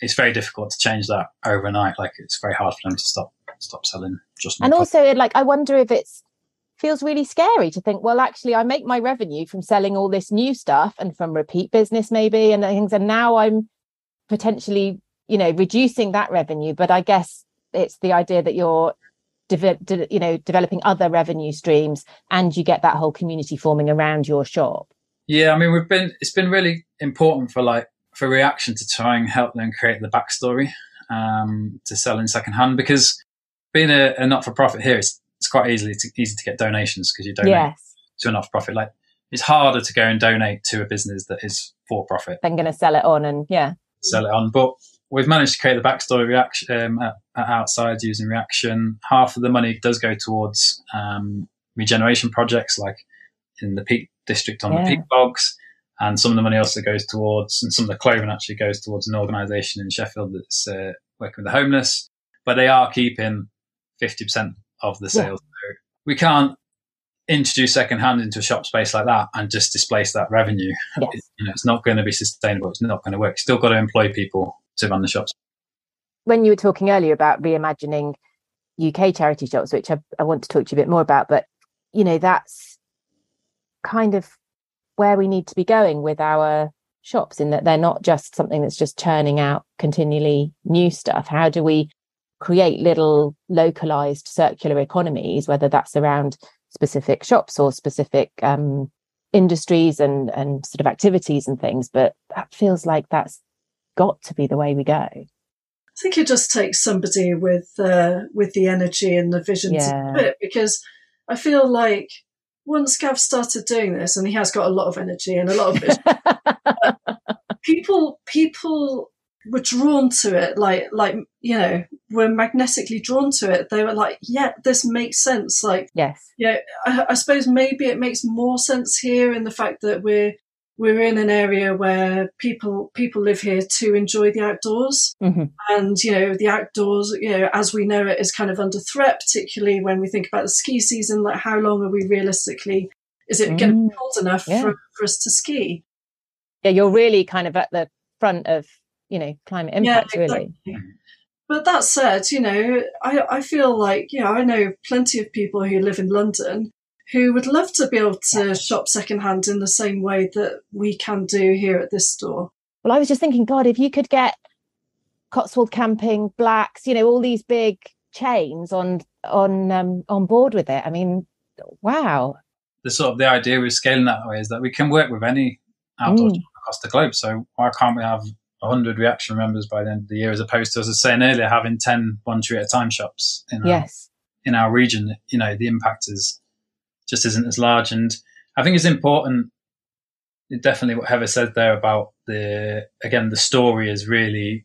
It's very difficult to change that overnight. Like it's very hard for them to stop stop selling just. And also, products. Like I wonder if it's feels really scary to think. Well, actually, I make my revenue from selling all this new stuff and from repeat business maybe and things, and now I'm potentially you know reducing that revenue. But I guess it's the idea that you're. De- de- you know developing other revenue streams and you get that whole community forming around your shop. Yeah, I mean we've been it's been really important for like for Re-action to try and help them create the backstory um to selling secondhand because being a, a not-for-profit here it's it's quite easily to, easy to get donations because you donate yes. to a not-for-profit. Like it's harder to go and donate to a business that is for-profit. They're going to sell it on and yeah sell it on but we've managed to create the backstory reaction um, at, at Outside using Re-action. Half of the money does go towards um, regeneration projects, like in the Peak district on yeah. the Peak Bogs, and some of the money also goes towards, and some of the clothing actually goes towards an organisation in Sheffield that's uh, working with the homeless, but they are keeping fifty percent of the sales. Yeah. So we can't introduce secondhand into a shop space like that and just displace that revenue. Yes. It, you know, it's not going to be sustainable. It's not going to work. Still got to employ people to run the shops. When you were talking earlier about reimagining U K charity shops, which I, I want to talk to you a bit more about, but, you know, that's kind of where we need to be going with our shops, in that they're not just something that's just churning out continually new stuff. How do we create little localized circular economies, whether that's around specific shops or specific um, industries and, and sort of activities and things? But that feels like that's got to be the way we go. I think it just takes somebody with uh, with the energy and the vision yeah. to do it, because I feel like once Gav started doing this, and he has got a lot of energy and a lot of vision, uh, people people were drawn to it, like like you know, were magnetically drawn to it. They were like, yeah, this makes sense. Like, yes, yeah, you know, I, I suppose maybe it makes more sense here in the fact that we're. We're in an area where people people live here to enjoy the outdoors. Mm-hmm. And, you know, the outdoors, you know, as we know it, is kind of under threat, particularly when we think about the ski season, like how long are we realistically, is it mm. going to be cold enough yeah. for, for us to ski? Yeah, you're really kind of at the front of, you know, climate impact, yeah, exactly. really. But that said, you know, I, I feel like, you know, I know plenty of people who live in London who would love to be able to yeah. shop secondhand in the same way that we can do here at this store. Well, I was just thinking, God, if you could get Cotswold Camping, Blacks, you know, all these big chains on on um, on board with it. I mean, wow. The sort of the idea with scaling that way is that we can work with any outdoor mm. across the globe. So why can't we have one hundred Re-action members by the end of the year, as opposed to, as I was saying earlier, having ten One Tree at a Time shops in our, yes. in our region? You know, the impact is... just isn't as large. And I think it's important, definitely what Heather said there about the, again, the story is really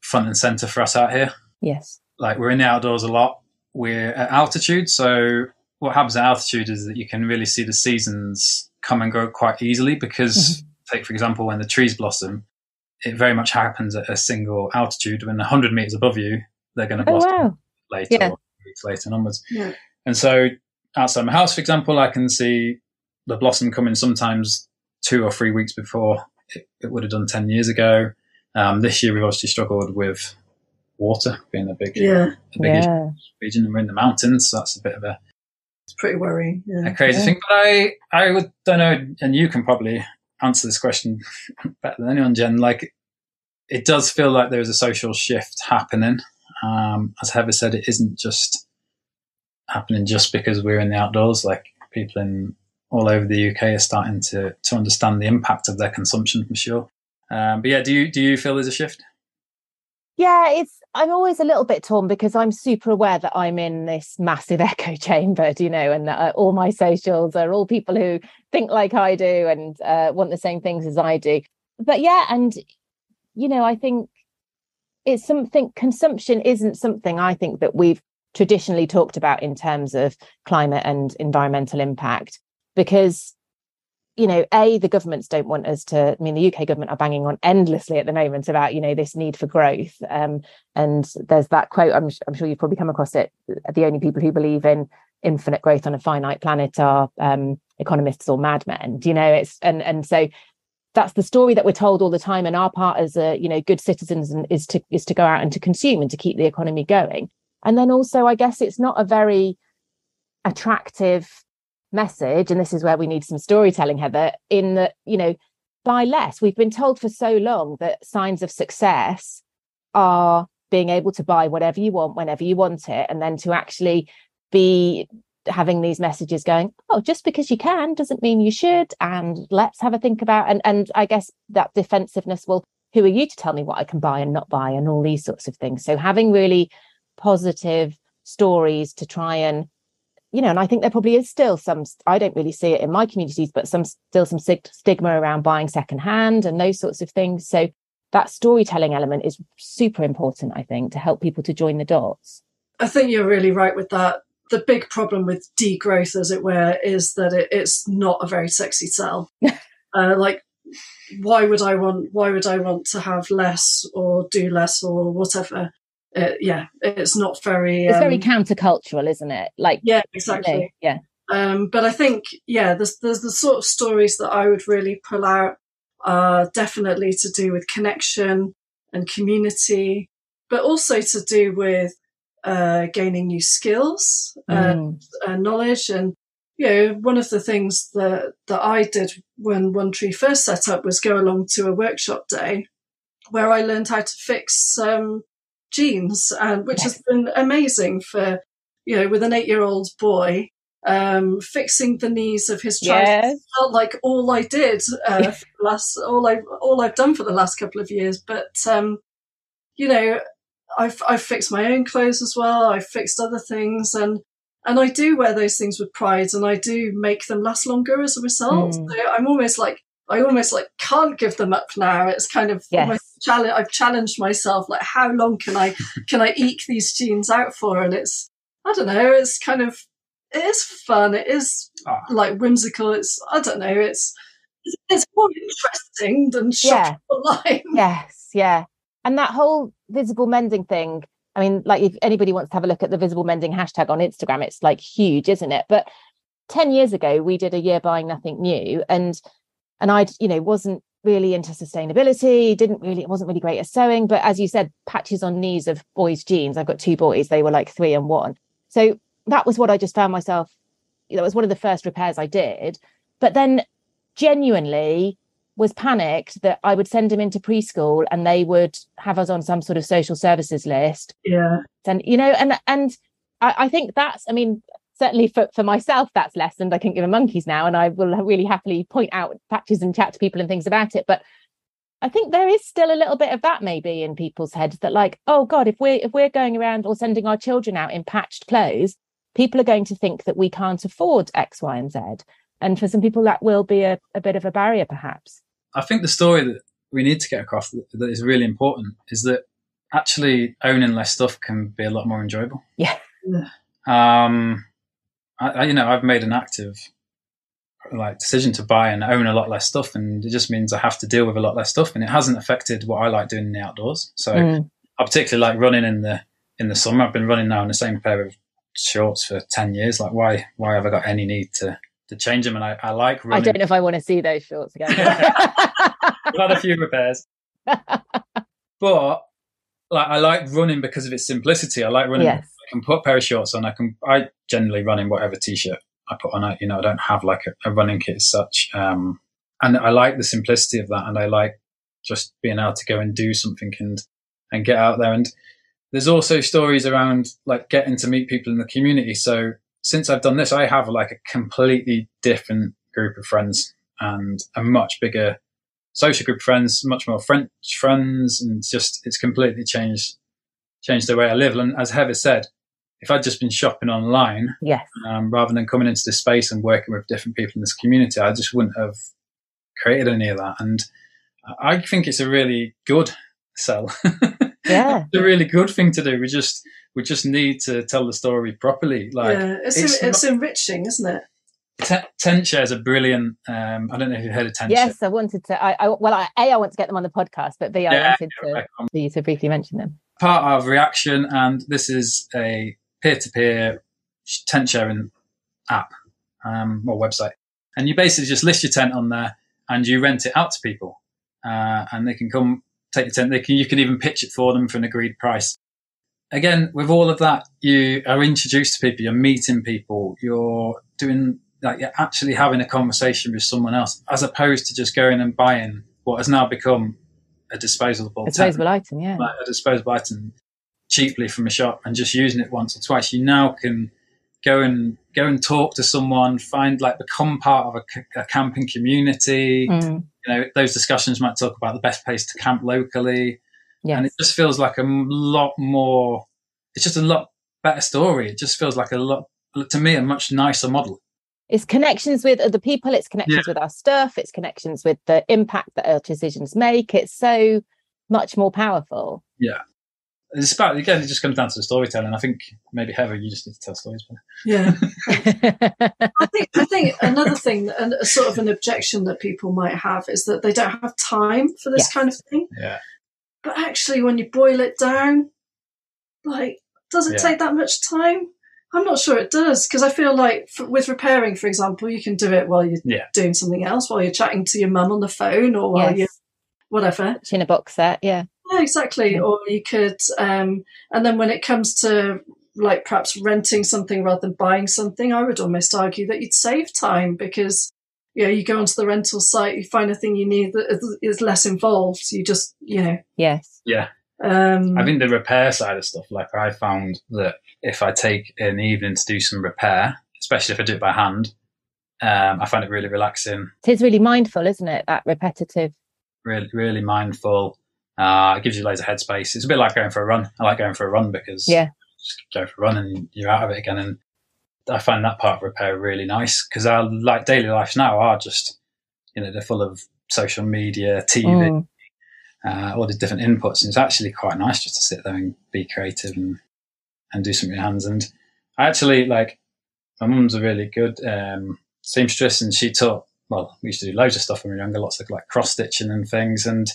front and centre for us out here. Yes. Like, we're in the outdoors a lot. We're at altitude. So what happens at altitude is that you can really see the seasons come and go quite easily, because mm-hmm. take, for example, when the trees blossom, it very much happens at a single altitude. When one hundred metres above you, they're going to blossom oh, wow. later, yeah. or weeks later and onwards. Yeah. And so... outside my house, for example, I can see the blossom coming sometimes two or three weeks before it, it would have done ten years ago. Um, this year, we've obviously struggled with water being a big, yeah. a big yeah. issue region, and we're in the mountains, so that's a bit of a it's pretty worrying, yeah. a crazy yeah. thing. But I, I would, don't know, and you can probably answer this question better than anyone, Jen. Like, it does feel like there is a social shift happening. Um, as Heather said, it isn't just. happening just because we're in the outdoors. Like, people in all over the U K are starting to to understand the impact of their consumption, for sure. Um, but yeah, do you do you feel there's a shift? Yeah, it's. I'm always a little bit torn, because I'm super aware that I'm in this massive echo chamber, you know, and that all my socials are all people who think like I do and uh, want the same things as I do. But yeah, and you know, I think it's something. Consumption isn't something I think that we've traditionally talked about in terms of climate and environmental impact, because, you know, A, the governments don't want us to, I mean, the U K government are banging on endlessly at the moment about, you know, this need for growth. Um, and there's that quote, I'm, I'm sure you've probably come across it, the only people who believe in infinite growth on a finite planet are um, economists or madmen, you know, it's, and, and so that's the story that we're told all the time. And our part as a, you know, good citizens and is to, is to go out and to consume and to keep the economy going. And then also, I guess it's not a very attractive message. And this is where we need some storytelling, Heather, in that, you know, buy less. We've been told for so long that signs of success are being able to buy whatever you want, whenever you want it. And then to actually be having these messages going, oh, just because you can doesn't mean you should. And let's have a think about. And, and I guess that defensiveness, well, who are you to tell me what I can buy and not buy and all these sorts of things. So having really positive stories to try and, you know, and I think there probably is still some, I don't really see it in my communities, but some still some sig- stigma around buying secondhand and those sorts of things. So that storytelling element is super important, I think, to help people to join the dots. I think you're really right with that, the big problem with degrowth, as it were, is that it, it's not a very sexy sell. uh, like, why would I want? Why would I want to have less or do less or whatever? Uh, yeah, it's not very. It's um, very countercultural, isn't it? Like, yeah, exactly. You know, yeah. Um, but I think, yeah, there's, there's the sort of stories that I would really pull out are definitely to do with connection and community, but also to do with uh, gaining new skills and mm. uh, knowledge. And, you know, one of the things that, that I did when One Tree first set up was go along to a workshop day where I learned how to fix um, jeans, and which yes. has been amazing for, you know, with an eight-year-old boy. Um, fixing the knees of his child yes. felt like all I did uh, yeah. for the last all I all I've done for the last couple of years. But um, you know, I've I've fixed my own clothes as well. I've fixed other things, and and I do wear those things with pride, and I do make them last longer as a result. Mm. So I'm almost like I almost like can't give them up now. It's kind of yes. almost a challenge. I've challenged myself, like how long can I can I eke these jeans out for? And it's I don't know. It's kind of It is fun. It is ah. like whimsical. It's I don't know. It's it's more interesting than shopping yeah. online. Yes, yeah. And that whole visible mending thing. I mean, like if anybody wants to have a look at the visible mending hashtag on Instagram, it's like huge, isn't it? But ten years ago, we did a year buying nothing new, and and I, you know, wasn't really into sustainability. Didn't really. It wasn't really great at sewing. But as you said, patches on knees of boys' jeans. I've got two boys. They were like three and one. So. That was what I just found myself, you know, it was one of the first repairs I did, but then genuinely was panicked that I would send them into preschool and they would have us on some sort of social services list. Yeah. And, you know, and, and I, I think that's, I mean, certainly for, for myself, that's lessened. I can give a monkeys now, and I will really happily point out patches and chat to people and things about it. But I think there is still a little bit of that maybe in people's heads that like, oh God, if we're, if we're going around or sending our children out in patched clothes, people are going to think that we can't afford X, Y, and Z. And for some people, that will be a, a bit of a barrier, perhaps. I think the story that we need to get across that, that is really important is that actually owning less stuff can be a lot more enjoyable. Yeah. Um, I, I, you know, I've made an active like decision to buy and own a lot less stuff, and it just means I have to deal with a lot less stuff, and it hasn't affected what I like doing in the outdoors. So mm. I particularly like running in the in the summer. I've been running now in the same pair of shorts for ten years. Like why why have I got any need to to change them? And I, I like running. I don't know if I want to see those shorts again. We've had a few repairs. But like I like running because of its simplicity. I like running. Yes. I can put a pair of shorts on. I can I generally run in whatever t-shirt I put on. I you know I don't have like a, a running kit as such. Um and I like the simplicity of that, and I like just being able to go and do something and and get out there. And there's also stories around like getting to meet people in the community. So since I've done this, I have like a completely different group of friends and a much bigger social group of friends, much more French friends. And it's just, it's completely changed, changed the way I live. And as Heather said, if I'd just been shopping online, yes. um, rather than coming into this space and working with different people in this community, I just wouldn't have created any of that. And I think it's a really good sell. Yeah, it's a really good thing to do. We just we just need to tell the story properly. Like yeah, it's it's, en- it's not, enriching, isn't it? T- tent shares are brilliant. Um, I don't know if you've heard of tent shares. Yes, share. I wanted to. I, I well, I, a I want to get them on the podcast, but b I yeah, wanted to for you to briefly mention them. Part of Re-action, and this is a peer-to-peer tent sharing app um, or website, and you basically just list your tent on there and you rent it out to people, uh, and they can come. Take your tent. They can, you can even pitch it for them for an agreed price. Again, with all of that, you are introduced to people. You're meeting people. You're doing like you're actually having a conversation with someone else, as opposed to just going and buying what has now become a disposable disposable tent, item. Yeah, like a disposable item cheaply from a shop and just using it once or twice. You now can go and go and talk to someone. Find like become part of a, a camping community. Mm. You know, those discussions might talk about the best place to camp locally. Yes. And it just feels like a lot more, it's just a lot better story. It just feels like a lot, to me, a much nicer model. It's connections with other people. It's connections yeah. with our stuff. It's connections with the impact that our decisions make. It's so much more powerful. Yeah. It's about, again, it just comes down to the storytelling. I think maybe Heather, you just need to tell stories. Yeah. I think I think another thing, and sort of an objection that people might have, is that they don't have time for this yes. kind of thing. Yeah. But actually, when you boil it down, like, does it yeah. take that much time? I'm not sure it does, because I feel like f- with repairing, for example, you can do it while you're yeah. doing something else, while you're chatting to your mum on the phone, or while yes. you're whatever. It's in a box set, yeah. Yeah, exactly. Yeah. Or you could, um, and then when it comes to like perhaps renting something rather than buying something, I would almost argue that you'd save time, because, you know, you go onto the rental site, you find a thing you need that is less involved. So you just, you know. Yes. Yeah. Um, I think the repair side of stuff, like I found that if I take an evening to do some repair, especially if I do it by hand, um, I find it really relaxing. It is really mindful, isn't it? That repetitive. Really, really mindful. Uh, it gives you loads of headspace. It's a bit like going for a run. I like going for a run because yeah. just go for a run and you're out of it again. And I find that part of repair really nice, because our like daily lives now are just, you know, they're full of social media, T V, mm. uh, all these different inputs. And it's actually quite nice just to sit there and be creative and, and do something with your hands. And I actually, like, my mum's a really good um, seamstress, and she taught, well, we used to do loads of stuff when we were younger, lots of like cross stitching and things. And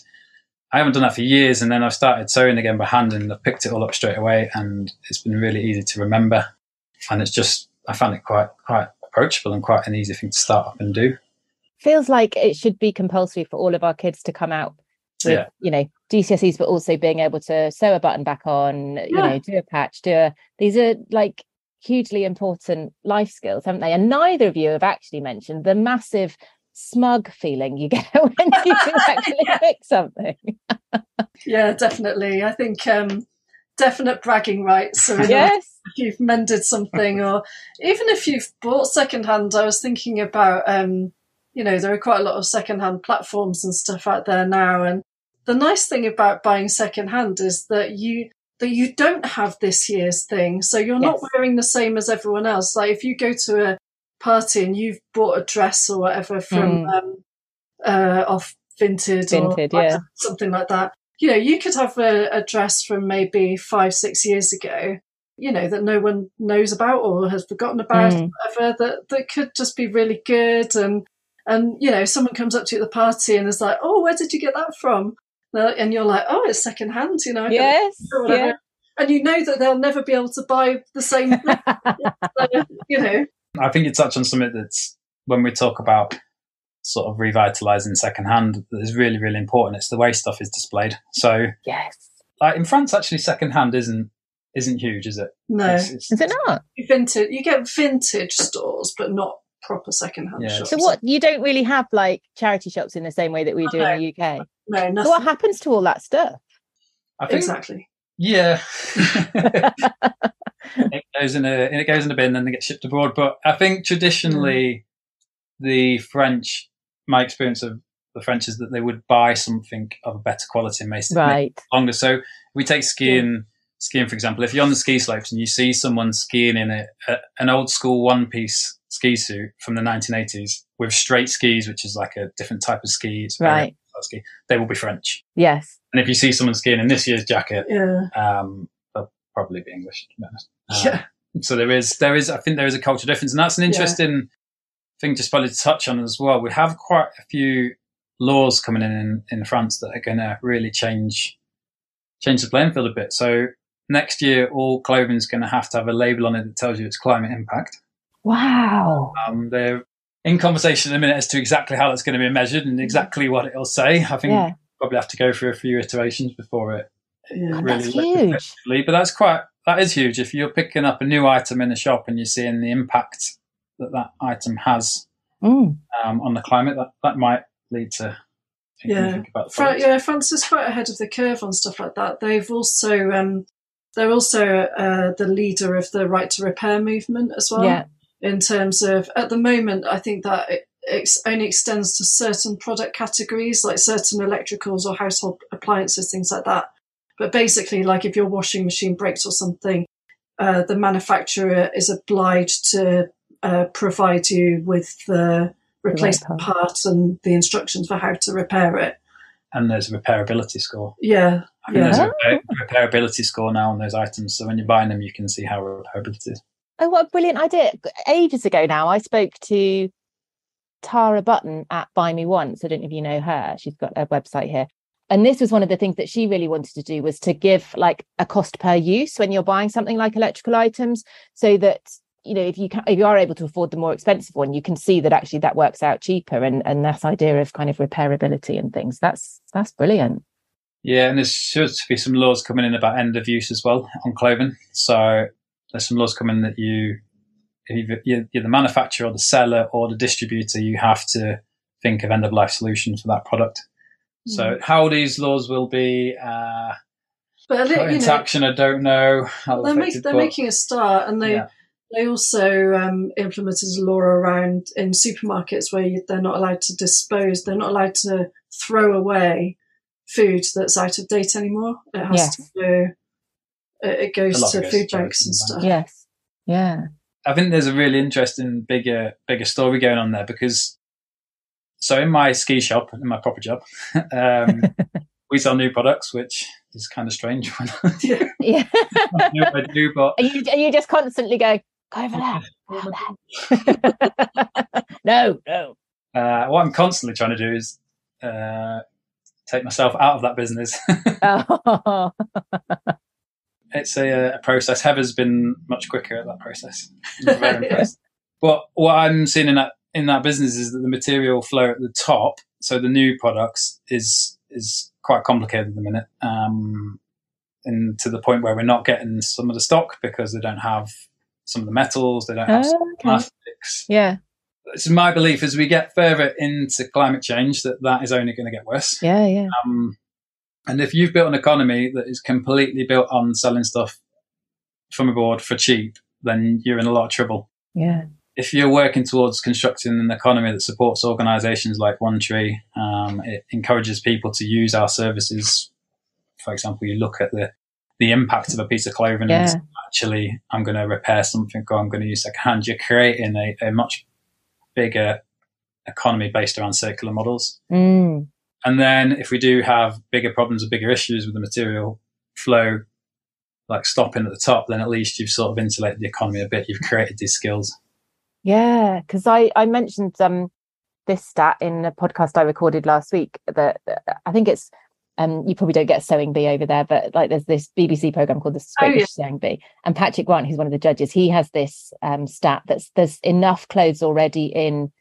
I haven't done that for years, and then I've started sewing again by hand, and I've picked it all up straight away, and it's been really easy to remember. And it's just, I found it quite quite approachable and quite an easy thing to start up and do. Feels like it should be compulsory for all of our kids to come out with, yeah. you know, G C S Es, but also being able to sew a button back on, yeah. you know, do a patch, do a, these are like hugely important life skills, haven't they? And neither of you have actually mentioned the massive smug feeling you get when you can actually yeah. fix something. Yeah, definitely. I think um definite bragging rights. So yes, if you've mended something, or even if you've bought secondhand. I was thinking about um you know, there are quite a lot of secondhand platforms and stuff out there now, and the nice thing about buying secondhand is that you that you don't have this year's thing, so you're yes. not wearing the same as everyone else. Like if you go to a party and you've bought a dress or whatever from mm. um uh off Vinted, Vinted or yeah. something like that, you know, you could have a, a dress from maybe five six years ago, you know, that no one knows about or has forgotten about, mm. whatever, that that could just be really good. And and you know, someone comes up to you at the party and is like, oh, where did you get that from? And you're like, oh, it's second hand, you know. I yes yeah. And you know that they'll never be able to buy the same thing. So, you know, I think you touched on something that's, when we talk about sort of revitalising secondhand, that is really, really important. It's the way stuff is displayed. So yes, like in France, actually, secondhand isn't isn't huge, is it? No, it's, it's, is it not? Vintage, you get vintage stores, but not proper secondhand yeah. shops. So what, you don't really have like charity shops in the same way that we do no, in the U K. No, nothing. So what happens to all that stuff? I think, exactly. Yeah. It goes in a, and it goes in a bin, and they get shipped abroad. But I think traditionally, mm. the French, my experience of the French is that they would buy something of a better quality and make right. it longer. So we take skiing, skiing for example. If you're on the ski slopes and you see someone skiing in a, a, an old school one piece ski suit from the nineteen eighties with straight skis, which is like a different type of ski, it's right? Ski, they will be French. Yes. And if you see someone skiing in this year's jacket, yeah. um, they'll probably be English. To be honest. Uh, yeah. So there is, there is, I think there is a cultural difference, and that's an interesting yeah. thing just probably to touch on as well. We have quite a few laws coming in in, in France that are going to really change change the playing field a bit. So next year, all clothing is going to have to have a label on it that tells you its climate impact. Wow. Um, they're in conversation at the minute as to exactly how that's going to be measured and exactly what it'll say. I think yeah. we'll probably have to go through a few iterations before it. Yeah. God, really that's huge. But that's quite. That is huge. If you're picking up a new item in a shop and you're seeing the impact that that item has mm. um, on the climate, that, that might lead to yeah. think about the Fra- yeah, France is quite ahead of the curve on stuff like that. They've also um, they're also uh, the leader of the Right to Repair movement as well. Yeah. In terms of, at the moment, I think that it ex- only extends to certain product categories, like certain electricals or household appliances, things like that. But basically, like if your washing machine breaks or something, uh, the manufacturer is obliged to uh, provide you with the replacement the right part. part and the instructions for how to repair it. And there's a repairability score. Yeah. I mean, yeah. There's a repairability score now on those items, so when you're buying them, you can see how repairability is. Oh, what a brilliant idea. Ages ago now, I spoke to Tara Button at Buy Me Once. I don't know if you know her. She's got a website here. And this was one of the things that she really wanted to do, was to give like a cost per use when you're buying something like electrical items, so that, you know, if you can, if you are able to afford the more expensive one, you can see that actually that works out cheaper, and and that idea of kind of repairability and things. That's that's brilliant. Yeah, and there should be some laws coming in about end of use as well on clothing. So there's some laws coming that you, if you're the manufacturer or the seller or the distributor, you have to think of end of life solutions for that product. Mm. So how these laws will be uh, but put into action, I don't know. How they're make, they're but, making a start, and they. Yeah. They also um, implemented a law around in supermarkets where you, they're not allowed to dispose, they're not allowed to throw away food that's out of date anymore. It has yes. to go, it goes to goes food to banks and stuff. Yes, yeah. I think there's a really interesting bigger bigger story going on there, because so in my ski shop, in my proper job, um, we sell new products, which... It's kind of strange. When yeah. yeah. I do, I do, but... are, you, are you just constantly going, go over there, go over there? No, no. Uh, what I'm constantly trying to do is uh, take myself out of that business. Oh. It's a, a process. Heather's been much quicker at that process. I'm very impressed. But what I'm seeing in that, in that business is that the material flow at the top, so the new products, is is... quite complicated at the minute, um, and to the point where we're not getting some of the stock because they don't have some of the metals, they don't have oh, some okay. plastics. Yeah. It's my belief as we get further into climate change that that is only going to get worse. Yeah, yeah. Um, and if you've built an economy that is completely built on selling stuff from abroad for cheap, then you're in a lot of trouble. Yeah. If you're working towards constructing an economy that supports organisations like One Tree, um, it encourages people to use our services. For example, you look at the, the impact of a piece of clothing yeah. and actually, I'm going to repair something or I'm going to use second hand. You're creating a, a much bigger economy based around circular models. Mm. And then if we do have bigger problems or bigger issues with the material flow, like stopping at the top, then at least you've sort of insulated the economy a bit. You've created these skills. Yeah, because I, I mentioned um, this stat in a podcast I recorded last week that I think it's, um, you probably don't get a sewing bee over there, but like there's this B B C programme called the Great British Sewing Bee. And Patrick Grant, who's one of the judges, he has this um, stat that there's enough clothes already in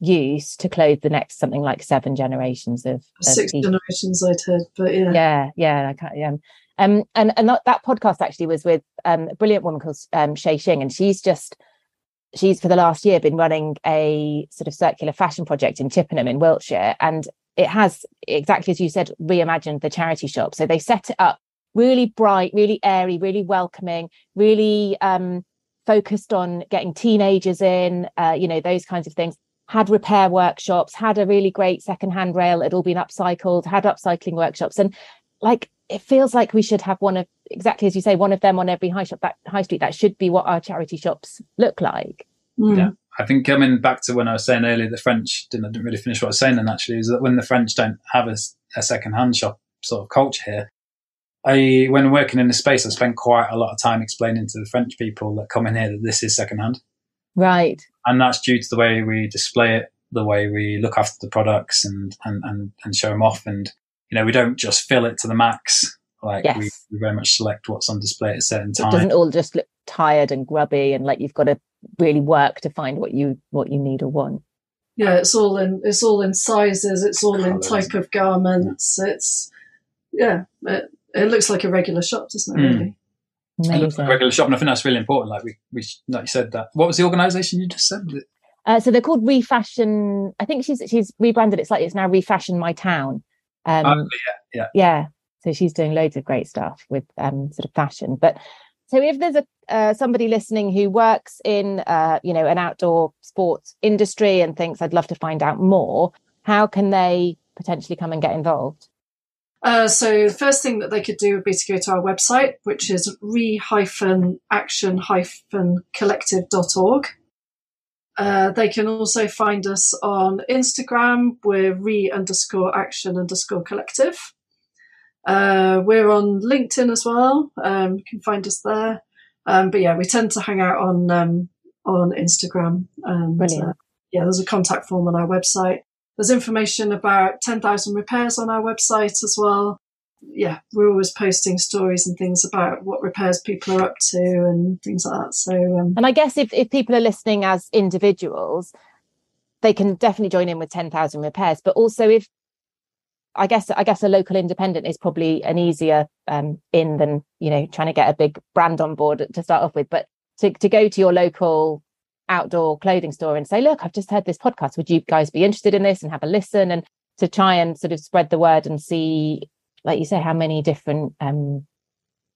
use to clothe the next something like seven generations of... of Six people. generations, I'd heard, but yeah. Yeah, yeah, I can't... Yeah. Um, and and that, that podcast actually was with um, a brilliant woman called um, Shay Shing, and she's just... she's for the last year been running a sort of circular fashion project in Chippenham in Wiltshire, and it has, exactly as you said, reimagined the charity shop. So they set it up really bright, really airy, really welcoming, really um, focused on getting teenagers in, uh, you know, those kinds of things, had repair workshops, had a really great secondhand rail. It'd all been upcycled, had upcycling workshops. And like, it feels like we should have one of, exactly as you say, one of them on every high shop, that high street. That should be what our charity shops look like. Mm. Yeah, I think coming back to when I was saying earlier, the French didn't, I didn't really finish what I was saying then actually, is that when the French don't have a, a second-hand shop sort of culture here, I, when working in this space, I spent quite a lot of time explaining to the French people that come in here that this is second-hand. Right. And that's due to the way we display it, the way we look after the products and, and, and, and show them off. And, you know, we don't just fill it to the max. Like yes. we, we very much select what's on display at a certain time. It doesn't all just look tired and grubby, and like you've got to really work to find what you what you need or want. Yeah, it's all in it's all in sizes. It's all in type of garments. It's yeah, it, it looks like a regular shop, doesn't it? Mm. Really, amazing. It looks like a regular shop, and I think that's really important. Like we, we like you said that. What was the organisation you just said? Uh, so they're called Refashion. I think she's she's rebranded it slightly. It's now Refashion My Town. Um, oh, yeah, yeah, yeah. So she's doing loads of great stuff with um, sort of fashion. But so if there's a uh, somebody listening who works in, uh, you know, an outdoor sports industry and thinks I'd love to find out more, how can they potentially come and get involved? Uh, so the first thing that they could do would be to go to our website, which is re dash action dash collective dot org. Uh, they can also find us on Instagram. We're re underscore action underscore collective. Uh, we're on LinkedIn as well. Um, you can find us there. Um, but yeah, we tend to hang out on um, on Instagram. And, Brilliant. Uh, yeah, there's a contact form on our website. There's information about ten thousand repairs on our website as well. Yeah, we're always posting stories and things about what repairs people are up to and things like that. So, um, and I guess if, if people are listening as individuals, they can definitely join in with ten thousand repairs. But also, if I guess I guess a local independent is probably an easier um, in than, you know, trying to get a big brand on board to start off with. But to, to go to your local outdoor clothing store and say, look, I've just heard this podcast. Would you guys be interested in this and have a listen? And to try and sort of spread the word and see, like you say, how many different um,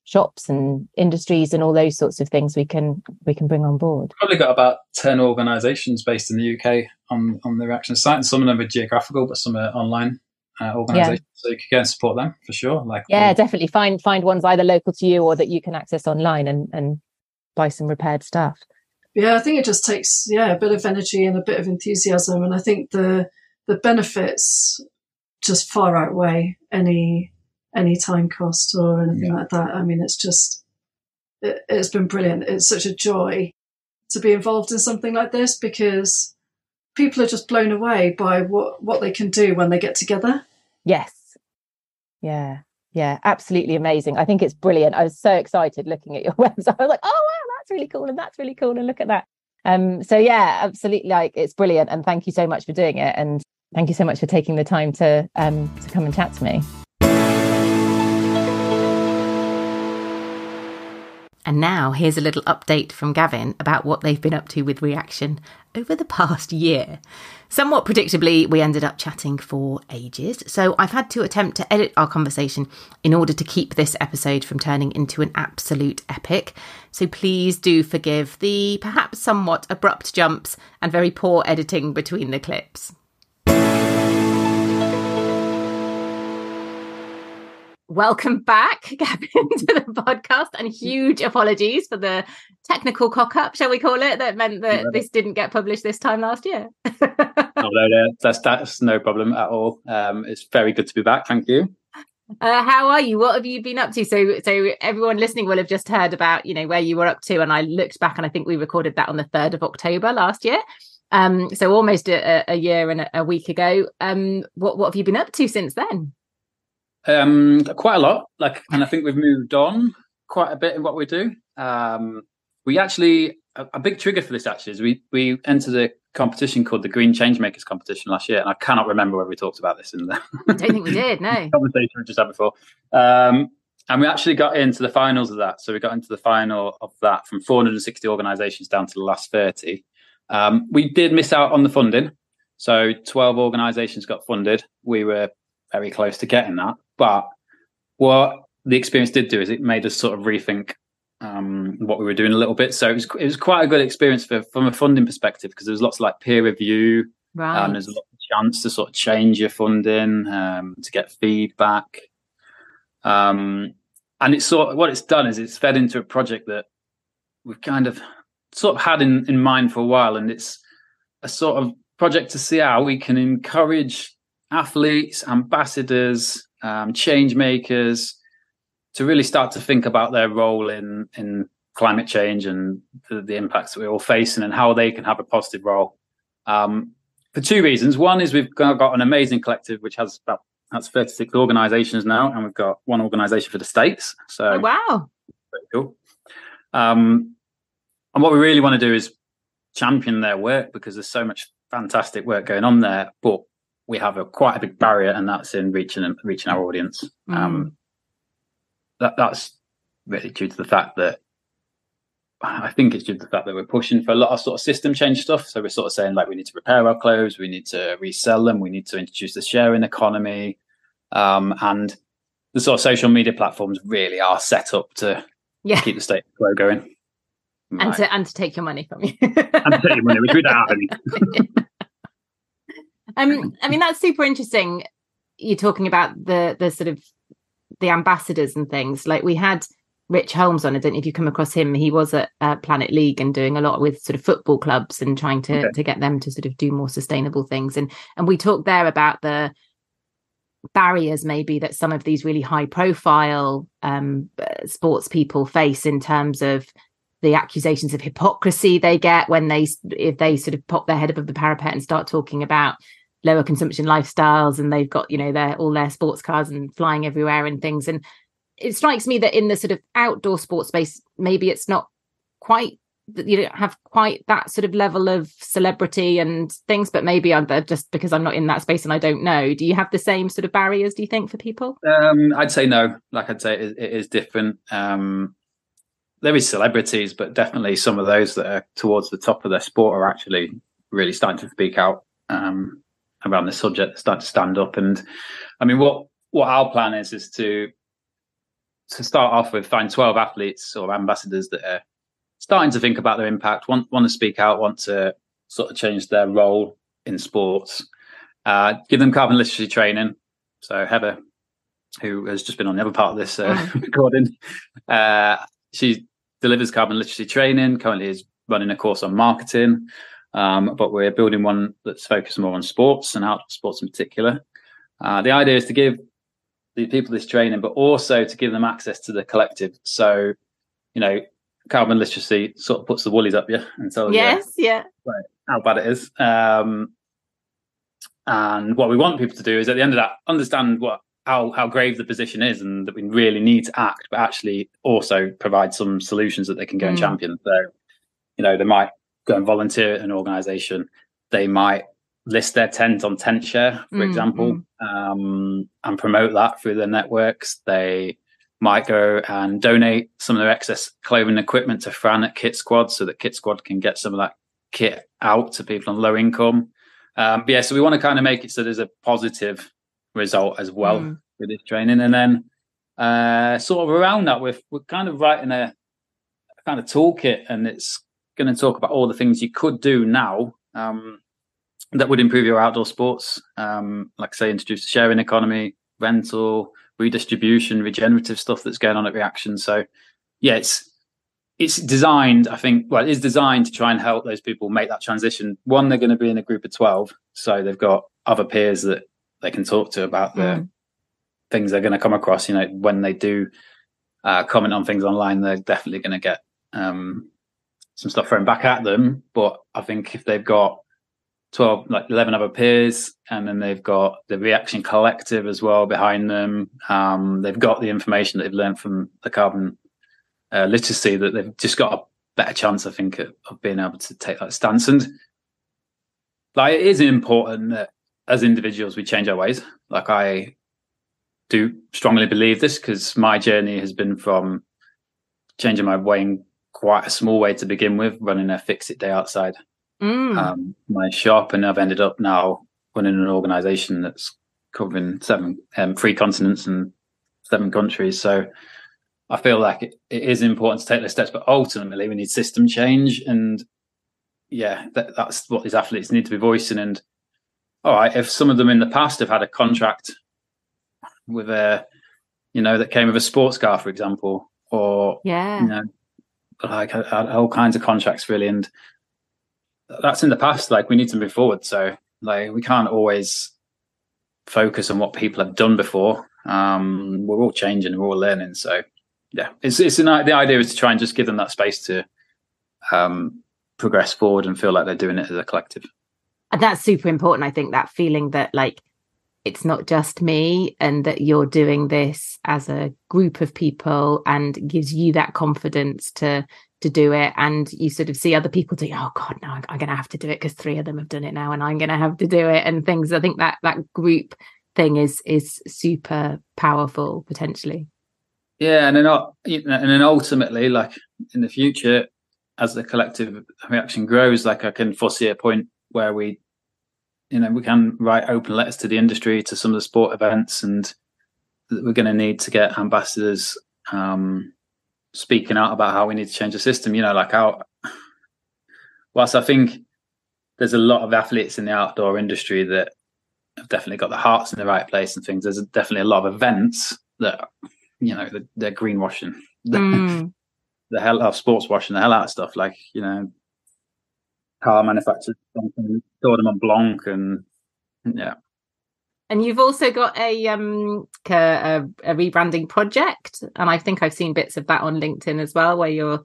shops and industries and all those sorts of things we can we can bring on board. Probably got about ten organisations based in the U K on, on the Re-action site, and some of them are geographical, but some are online uh, organisations. Yeah. So you could go and support them for sure. Like yeah, um, definitely find find ones either local to you or that you can access online and and buy some repaired stuff. Yeah, I think it just takes yeah a bit of energy and a bit of enthusiasm, and I think the the benefits just far outweigh any any time cost or anything yeah. like that. I mean, it's just it, it's been brilliant. It's such a joy to be involved in something like this because people are just blown away by what what they can do when they get together. Yes, yeah, yeah, absolutely amazing. I think it's brilliant. I was so excited looking at your website. I was like, oh wow. That's really cool and that's really cool and look at that um so yeah absolutely like it's brilliant, and thank you so much for doing it, and thank you so much for taking the time to um to come and chat to me. And now here's a little update from Gavin about what they've been up to with Re-action over the past year. Somewhat predictably, we ended up chatting for ages, so I've had to attempt to edit our conversation in order to keep this episode from turning into an absolute epic. So please do forgive the perhaps somewhat abrupt jumps and very poor editing between the clips. Welcome back, Gavin, to the podcast, and huge apologies for the technical cock-up, shall we call it, that meant that no. this didn't get published this time last year. no, no, no, that's that's no problem at all. Um, it's very good to be back. Thank you. Uh, how are you? What have you been up to? So, so everyone listening will have just heard about, you know, where you were up to, and I looked back, and I think we recorded that on the third of October last year. Um, so almost a, a year and a week ago. Um, what what have you been up to since then? Um, quite a lot, like, and I think we've moved on quite a bit in what we do. Um, we actually a, a big trigger for this actually is we we entered a competition called the Green Changemakers Competition last year, and I cannot remember whether we talked about this in the I don't think we did. No conversation we just had before. Um, and we actually got into the finals of that. So we got into the final of that from four hundred sixty organisations down to the last thirty. Um, we did miss out on the funding, so twelve organisations got funded. We were very close to getting that. But what the experience did do is it made us sort of rethink um, what we were doing a little bit. So it was it was quite a good experience for, from a funding perspective, because there was lots of like peer review. Right. Um, there's a lot of chance to sort of change your funding, um, to get feedback. Um, and it's sort of, what it's done is it's fed into a project that we've kind of sort of had in, in mind for a while. And it's a sort of project to see how we can encourage athletes, ambassadors, Um, change makers to really start to think about their role in in climate change and the, the impacts that we're all facing and how they can have a positive role, um, for two reasons. One is we've got, got an amazing collective which has about that's thirty-six organizations now, and we've got one organization for the States, so oh, wow pretty cool. Um, and what we really want to do is champion their work, because there's so much fantastic work going on there, but we have a quite a big barrier, and that's in reaching reaching our audience. Mm. Um, that that's really due to the fact that I think it's due to the fact that we're pushing for a lot of sort of system change stuff. So we're sort of saying like we need to repair our clothes, we need to resell them, we need to introduce the sharing economy, um, and the sort of social media platforms really are set up to yeah. keep the status quo going, right. and to and to take your money from you, and to take your money, which we don't have any. Um, I mean, that's super interesting. You're talking about the the sort of the ambassadors and things. Like we had Rich Holmes on. I don't know if you come across him. He was at uh, Planet League and doing a lot with sort of football clubs and trying to, okay. to get them to sort of do more sustainable things. And and we talked there about the barriers maybe that some of these really high profile um, sports people face in terms of the accusations of hypocrisy they get when they, if they sort of pop their head above the parapet and start talking about lower consumption lifestyles, and they've got, you know, their, all their sports cars and flying everywhere and things. And it strikes me that in the sort of outdoor sports space, maybe it's not quite, you don't have quite that sort of level of celebrity and things, but maybe I'm just because I'm not in that space and I don't know. Do you have the same sort of barriers, do you think, for people? Um, I'd say no. Like I'd say it, it is different. Um, there is celebrities, but definitely some of those that are towards the top of their sport are actually really starting to speak out um, around the subject, start to stand up. And I mean, what, what our plan is, is to, to start off with find twelve athletes or ambassadors that are starting to think about their impact, want want to speak out, want to sort of change their role in sports. Uh, give them carbon literacy training. So Heather, who has just been on the other part of this uh, recording, uh, she delivers carbon literacy training, currently is running a course on marketing, um, but we're building one that's focused more on sports and outdoor sports in particular. Uh, the idea is to give the people this training, but also to give them access to the collective. So, you know, carbon literacy sort of puts the woolies up you and tells yes, you yeah. how bad it is. Um, and what we want people to do is at the end of that, understand what how, how grave the position is and that we really need to act, but actually also provide some solutions that they can go mm. and champion. So, you know, they might go and volunteer at an organisation. They might list their tent on TentShare, for mm, example, mm. Um, and promote that through their networks. They might go and donate some of their excess clothing equipment to Fran at Kit Squad so that Kit Squad can get some of that kit out to people on low income. Um, but yeah, so we want to kind of make it so there's a positive result as well mm. with this training. And then uh, sort of around that, we're, we're kind of writing a, a kind of toolkit, and it's going to talk about all the things you could do now um, that would improve your outdoor sports. Um, like I say, introduce the sharing economy, rental, redistribution, regenerative stuff that's going on at Re-action. So yeah, it's it's designed, I think, well, it is designed to try and help those people make that transition. One, they're going to be in a group of twelve, so they've got other peers that they can talk to about the mm. things they're going to come across. You know, when they do uh, comment on things online, they're definitely going to get um, some stuff thrown back at them. But I think if they've got twelve, like eleven other peers, and then they've got the Re-action collective as well behind them. Um, they've got the information that they've learned from the carbon uh, literacy, that they've just got a better chance, I think, of, of being able to take that stance. And like, it is important that as individuals, we change our ways. Like, I do strongly believe this, because my journey has been from changing my way in quite a small way to begin with, running a fix it day outside. Mm. Um, my shop, and I've ended up now running an organisation that's covering seven, um, three continents and seven countries. So I feel like it, it is important to take those steps, but ultimately we need system change. And yeah, that, that's what these athletes need to be voicing. And all right, if some of them in the past have had a contract with a, you know, that came with a sports car, for example, or yeah, you know, like I, I, all kinds of contracts really, and that's in the past. Like, we need to move forward. So like, we can't always focus on what people have done before. Um, we're all changing, we're all learning. So yeah, it's it's an, the idea is to try and just give them that space to um, progress forward and feel like they're doing it as a collective. And that's super important. I think that feeling that like, it's not just me, and that you're doing this as a group of people, and gives you that confidence to to do it. And you sort of see other people do, oh God, no, I'm, I'm going to have to do it because three of them have done it now, and I'm going to have to do it and things. I think that that group thing is is super powerful potentially. Yeah. And then, and then ultimately, like in the future, as the collective reaction grows, like I can foresee a point where we, you know, we can write open letters to the industry, to some of the sport events, and we're going to need to get ambassadors um, speaking out about how we need to change the system. You know, like how, whilst I think there's a lot of athletes in the outdoor industry that have definitely got their hearts in the right place and things, there's definitely a lot of events that, you know, they're, they're greenwashing, mm. the hell out of sports washing, the hell out of stuff. Like, you know, car manufacturers, something, saw them on Blanc, and yeah. And you've also got a um a, a rebranding project, and I think I've seen bits of that on LinkedIn as well, where you're.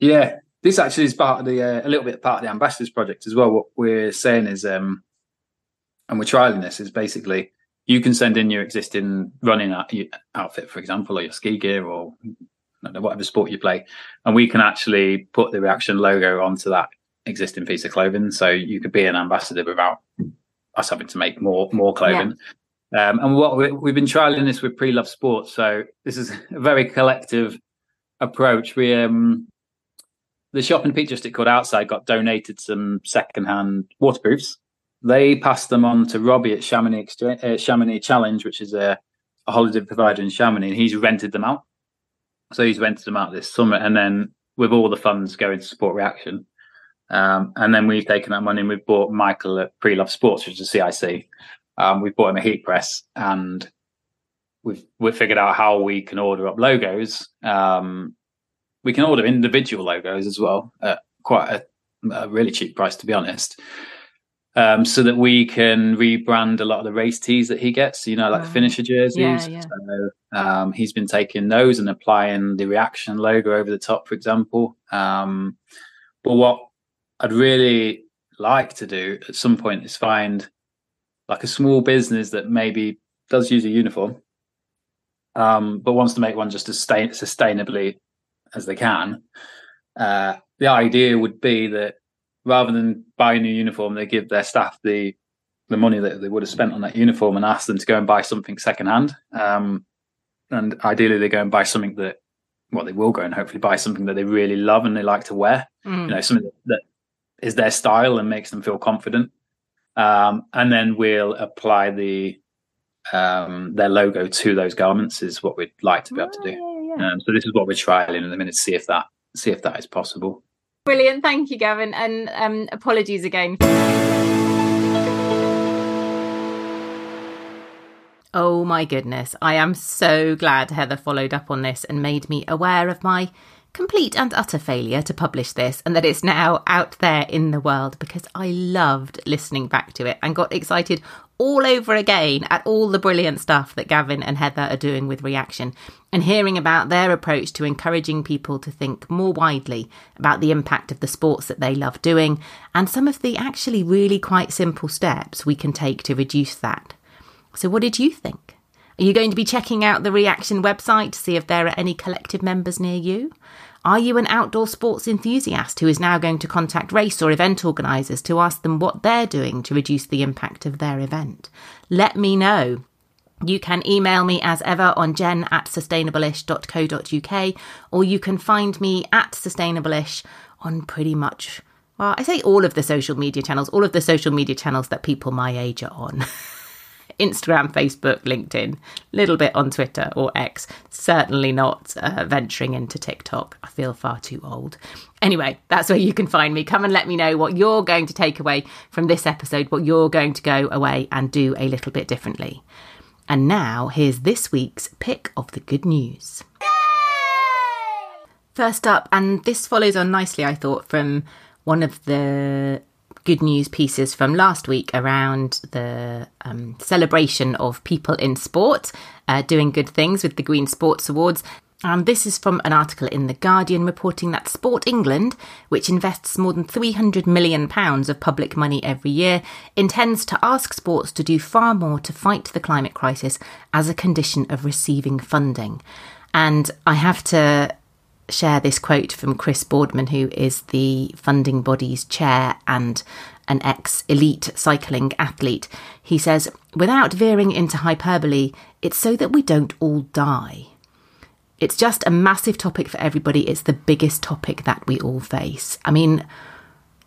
Yeah, this actually is part of the uh, a little bit part of the ambassadors project as well. What we're saying is, um, and we're trialing this is basically you can send in your existing running outfit, for example, or your ski gear, or I don't know, whatever sport you play, and we can actually put the Re-action logo onto that existing piece of clothing. So you could be an ambassador without us having to make more more clothing. Yeah. Um, and what we, we've been trialing this with Pre-Love Sports. So this is a very collective approach. We um, the shop in Peak District called Outside got donated some secondhand waterproofs. They passed them on to Robbie at Chamonix Exchange, uh, Chamonix Challenge, which is a, a holiday provider in Chamonix, and he's rented them out. So he's rented them out this summer, and then with all the funds going to support Re-action. Um, and then we've taken that money and we've bought Michael at Pre-Love Sports, which is a C I C. Um, we've bought him a heat press, and we've we've figured out how we can order up logos. Um, we can order individual logos as well at quite a, a really cheap price, to be honest, um, so that we can rebrand a lot of the race tees that he gets, you know, like wow. finisher jerseys. Yeah, yeah. So um, he's been taking those and applying the Re-action logo over the top, for example. Um, but what I'd really like to do at some point is find like a small business that maybe does use a uniform, um, but wants to make one just as sustain- sustainably as they can. Uh, the idea would be that rather than buy a new uniform, they give their staff the the money that they would have spent on that uniform and ask them to go and buy something secondhand. Um, and ideally they go and buy something that, well, they will go and hopefully buy something that they really love and they like to wear, mm. you know, something that is their style and makes them feel confident. Um, and then we'll apply the um, their logo to those garments is what we'd like to be able to do. Oh, yeah, yeah. Um, so this is what we're trialing at the minute to see if that, see if that is possible. Brilliant. Thank you, Gavin. And um, apologies again. Oh my goodness. I am so glad Heather followed up on this and made me aware of my complete and utter failure to publish this, and that it's now out there in the world, because I loved listening back to it and got excited all over again at all the brilliant stuff that Gavin and Heather are doing with Re-action, and hearing about their approach to encouraging people to think more widely about the impact of the sports that they love doing and some of the actually really quite simple steps we can take to reduce that. So what did you think? Are you going to be checking out the Re-action website to see if there are any collective members near you? Are you an outdoor sports enthusiast who is now going to contact race or event organisers to ask them what they're doing to reduce the impact of their event? Let me know. You can email me as ever on jen at sustainableish dot co dot uk, or you can find me at sustainableish on pretty much, well, I say all of the social media channels, all of the social media channels that people my age are on. Instagram, Facebook, LinkedIn, little bit on Twitter or X, certainly not uh, venturing into TikTok. I feel far too old. Anyway, that's where you can find me. Come and let me know what you're going to take away from this episode, what you're going to go away and do a little bit differently. And now here's this week's pick of the good news. Yay! First up, and this follows on nicely, I thought, from one of the good news pieces from last week around the um, celebration of people in sport uh, doing good things with the Green Sports Awards. And this is from an article in The Guardian reporting that Sport England, which invests more than three hundred million pounds of public money every year, intends to ask sports to do far more to fight the climate crisis as a condition of receiving funding. And I have to share this quote from Chris Boardman, who is the funding body's chair and an ex-elite cycling athlete. He says, "Without veering into hyperbole, it's so that we don't all die. It's just a massive topic for everybody. It's the biggest topic that we all face." I mean,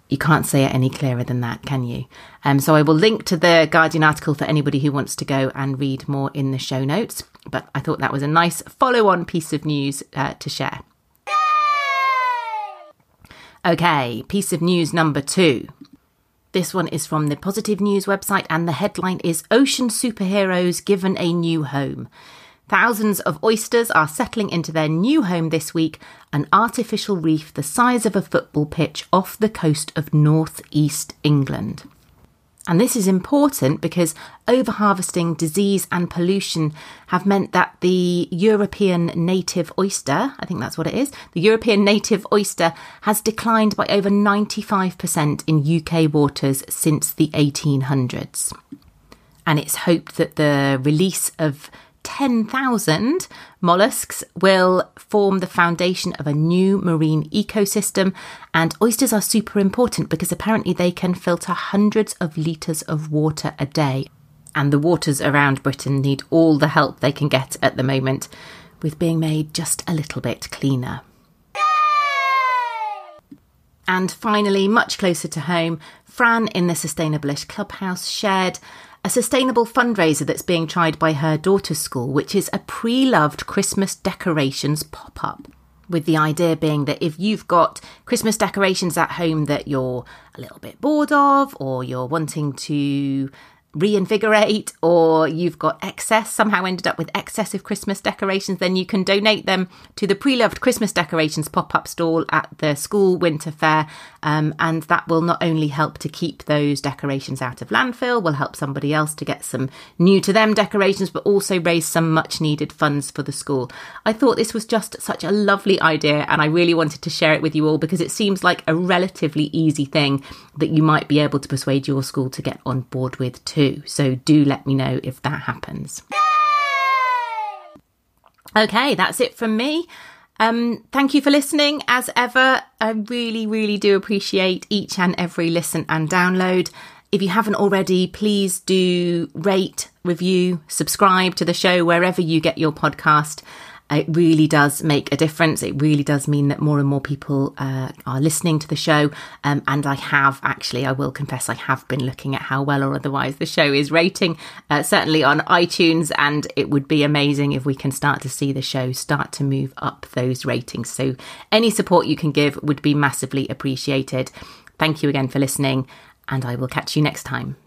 you can't say it any clearer than that, can you? Um, so I will link to the Guardian article for anybody who wants to go and read more in the show notes. But I thought that was a nice follow-on piece of news uh, to share. Okay, piece of news number two. This one is from the Positive News website, and the headline is "Ocean Superheroes Given a New Home." Thousands of oysters are settling into their new home this week, an artificial reef the size of a football pitch off the coast of northeast England. And this is important because over-harvesting, disease and pollution have meant that the European native oyster, I think that's what it is, the European native oyster has declined by over ninety-five percent in U K waters since the eighteen hundreds. And it's hoped that the release of ten thousand molluscs will form the foundation of a new marine ecosystem, and oysters are super important because apparently they can filter hundreds of litres of water a day, and the waters around Britain need all the help they can get at the moment with being made just a little bit cleaner. And finally, much closer to home, Fran in the Sustainableish Clubhouse shared a sustainable fundraiser that's being tried by her daughter's school, which is a pre-loved Christmas decorations pop-up, with the idea being that if you've got Christmas decorations at home that you're a little bit bored of, or you're wanting to reinvigorate, or you've got excess, somehow ended up with excessive Christmas decorations, then you can donate them to the pre-loved Christmas decorations pop-up stall at the school winter fair, um, and that will not only help to keep those decorations out of landfill, will help somebody else to get some new to them decorations, but also raise some much needed funds for the school. I thought this was just such a lovely idea, and I really wanted to share it with you all because it seems like a relatively easy thing that you might be able to persuade your school to get on board with too. So do let me know if that happens. Okay, that's it from me. Um, thank you for listening as ever. I really, really do appreciate each and every listen and download. If you haven't already, please do rate, review, subscribe to the show wherever you get your podcast. It really does make a difference. It really does mean that more and more people uh, are listening to the show. Um, and I have actually, I will confess, I have been looking at how well or otherwise the show is rating, uh, certainly on iTunes. And it would be amazing if we can start to see the show start to move up those ratings. So any support you can give would be massively appreciated. Thank you again for listening, and I will catch you next time.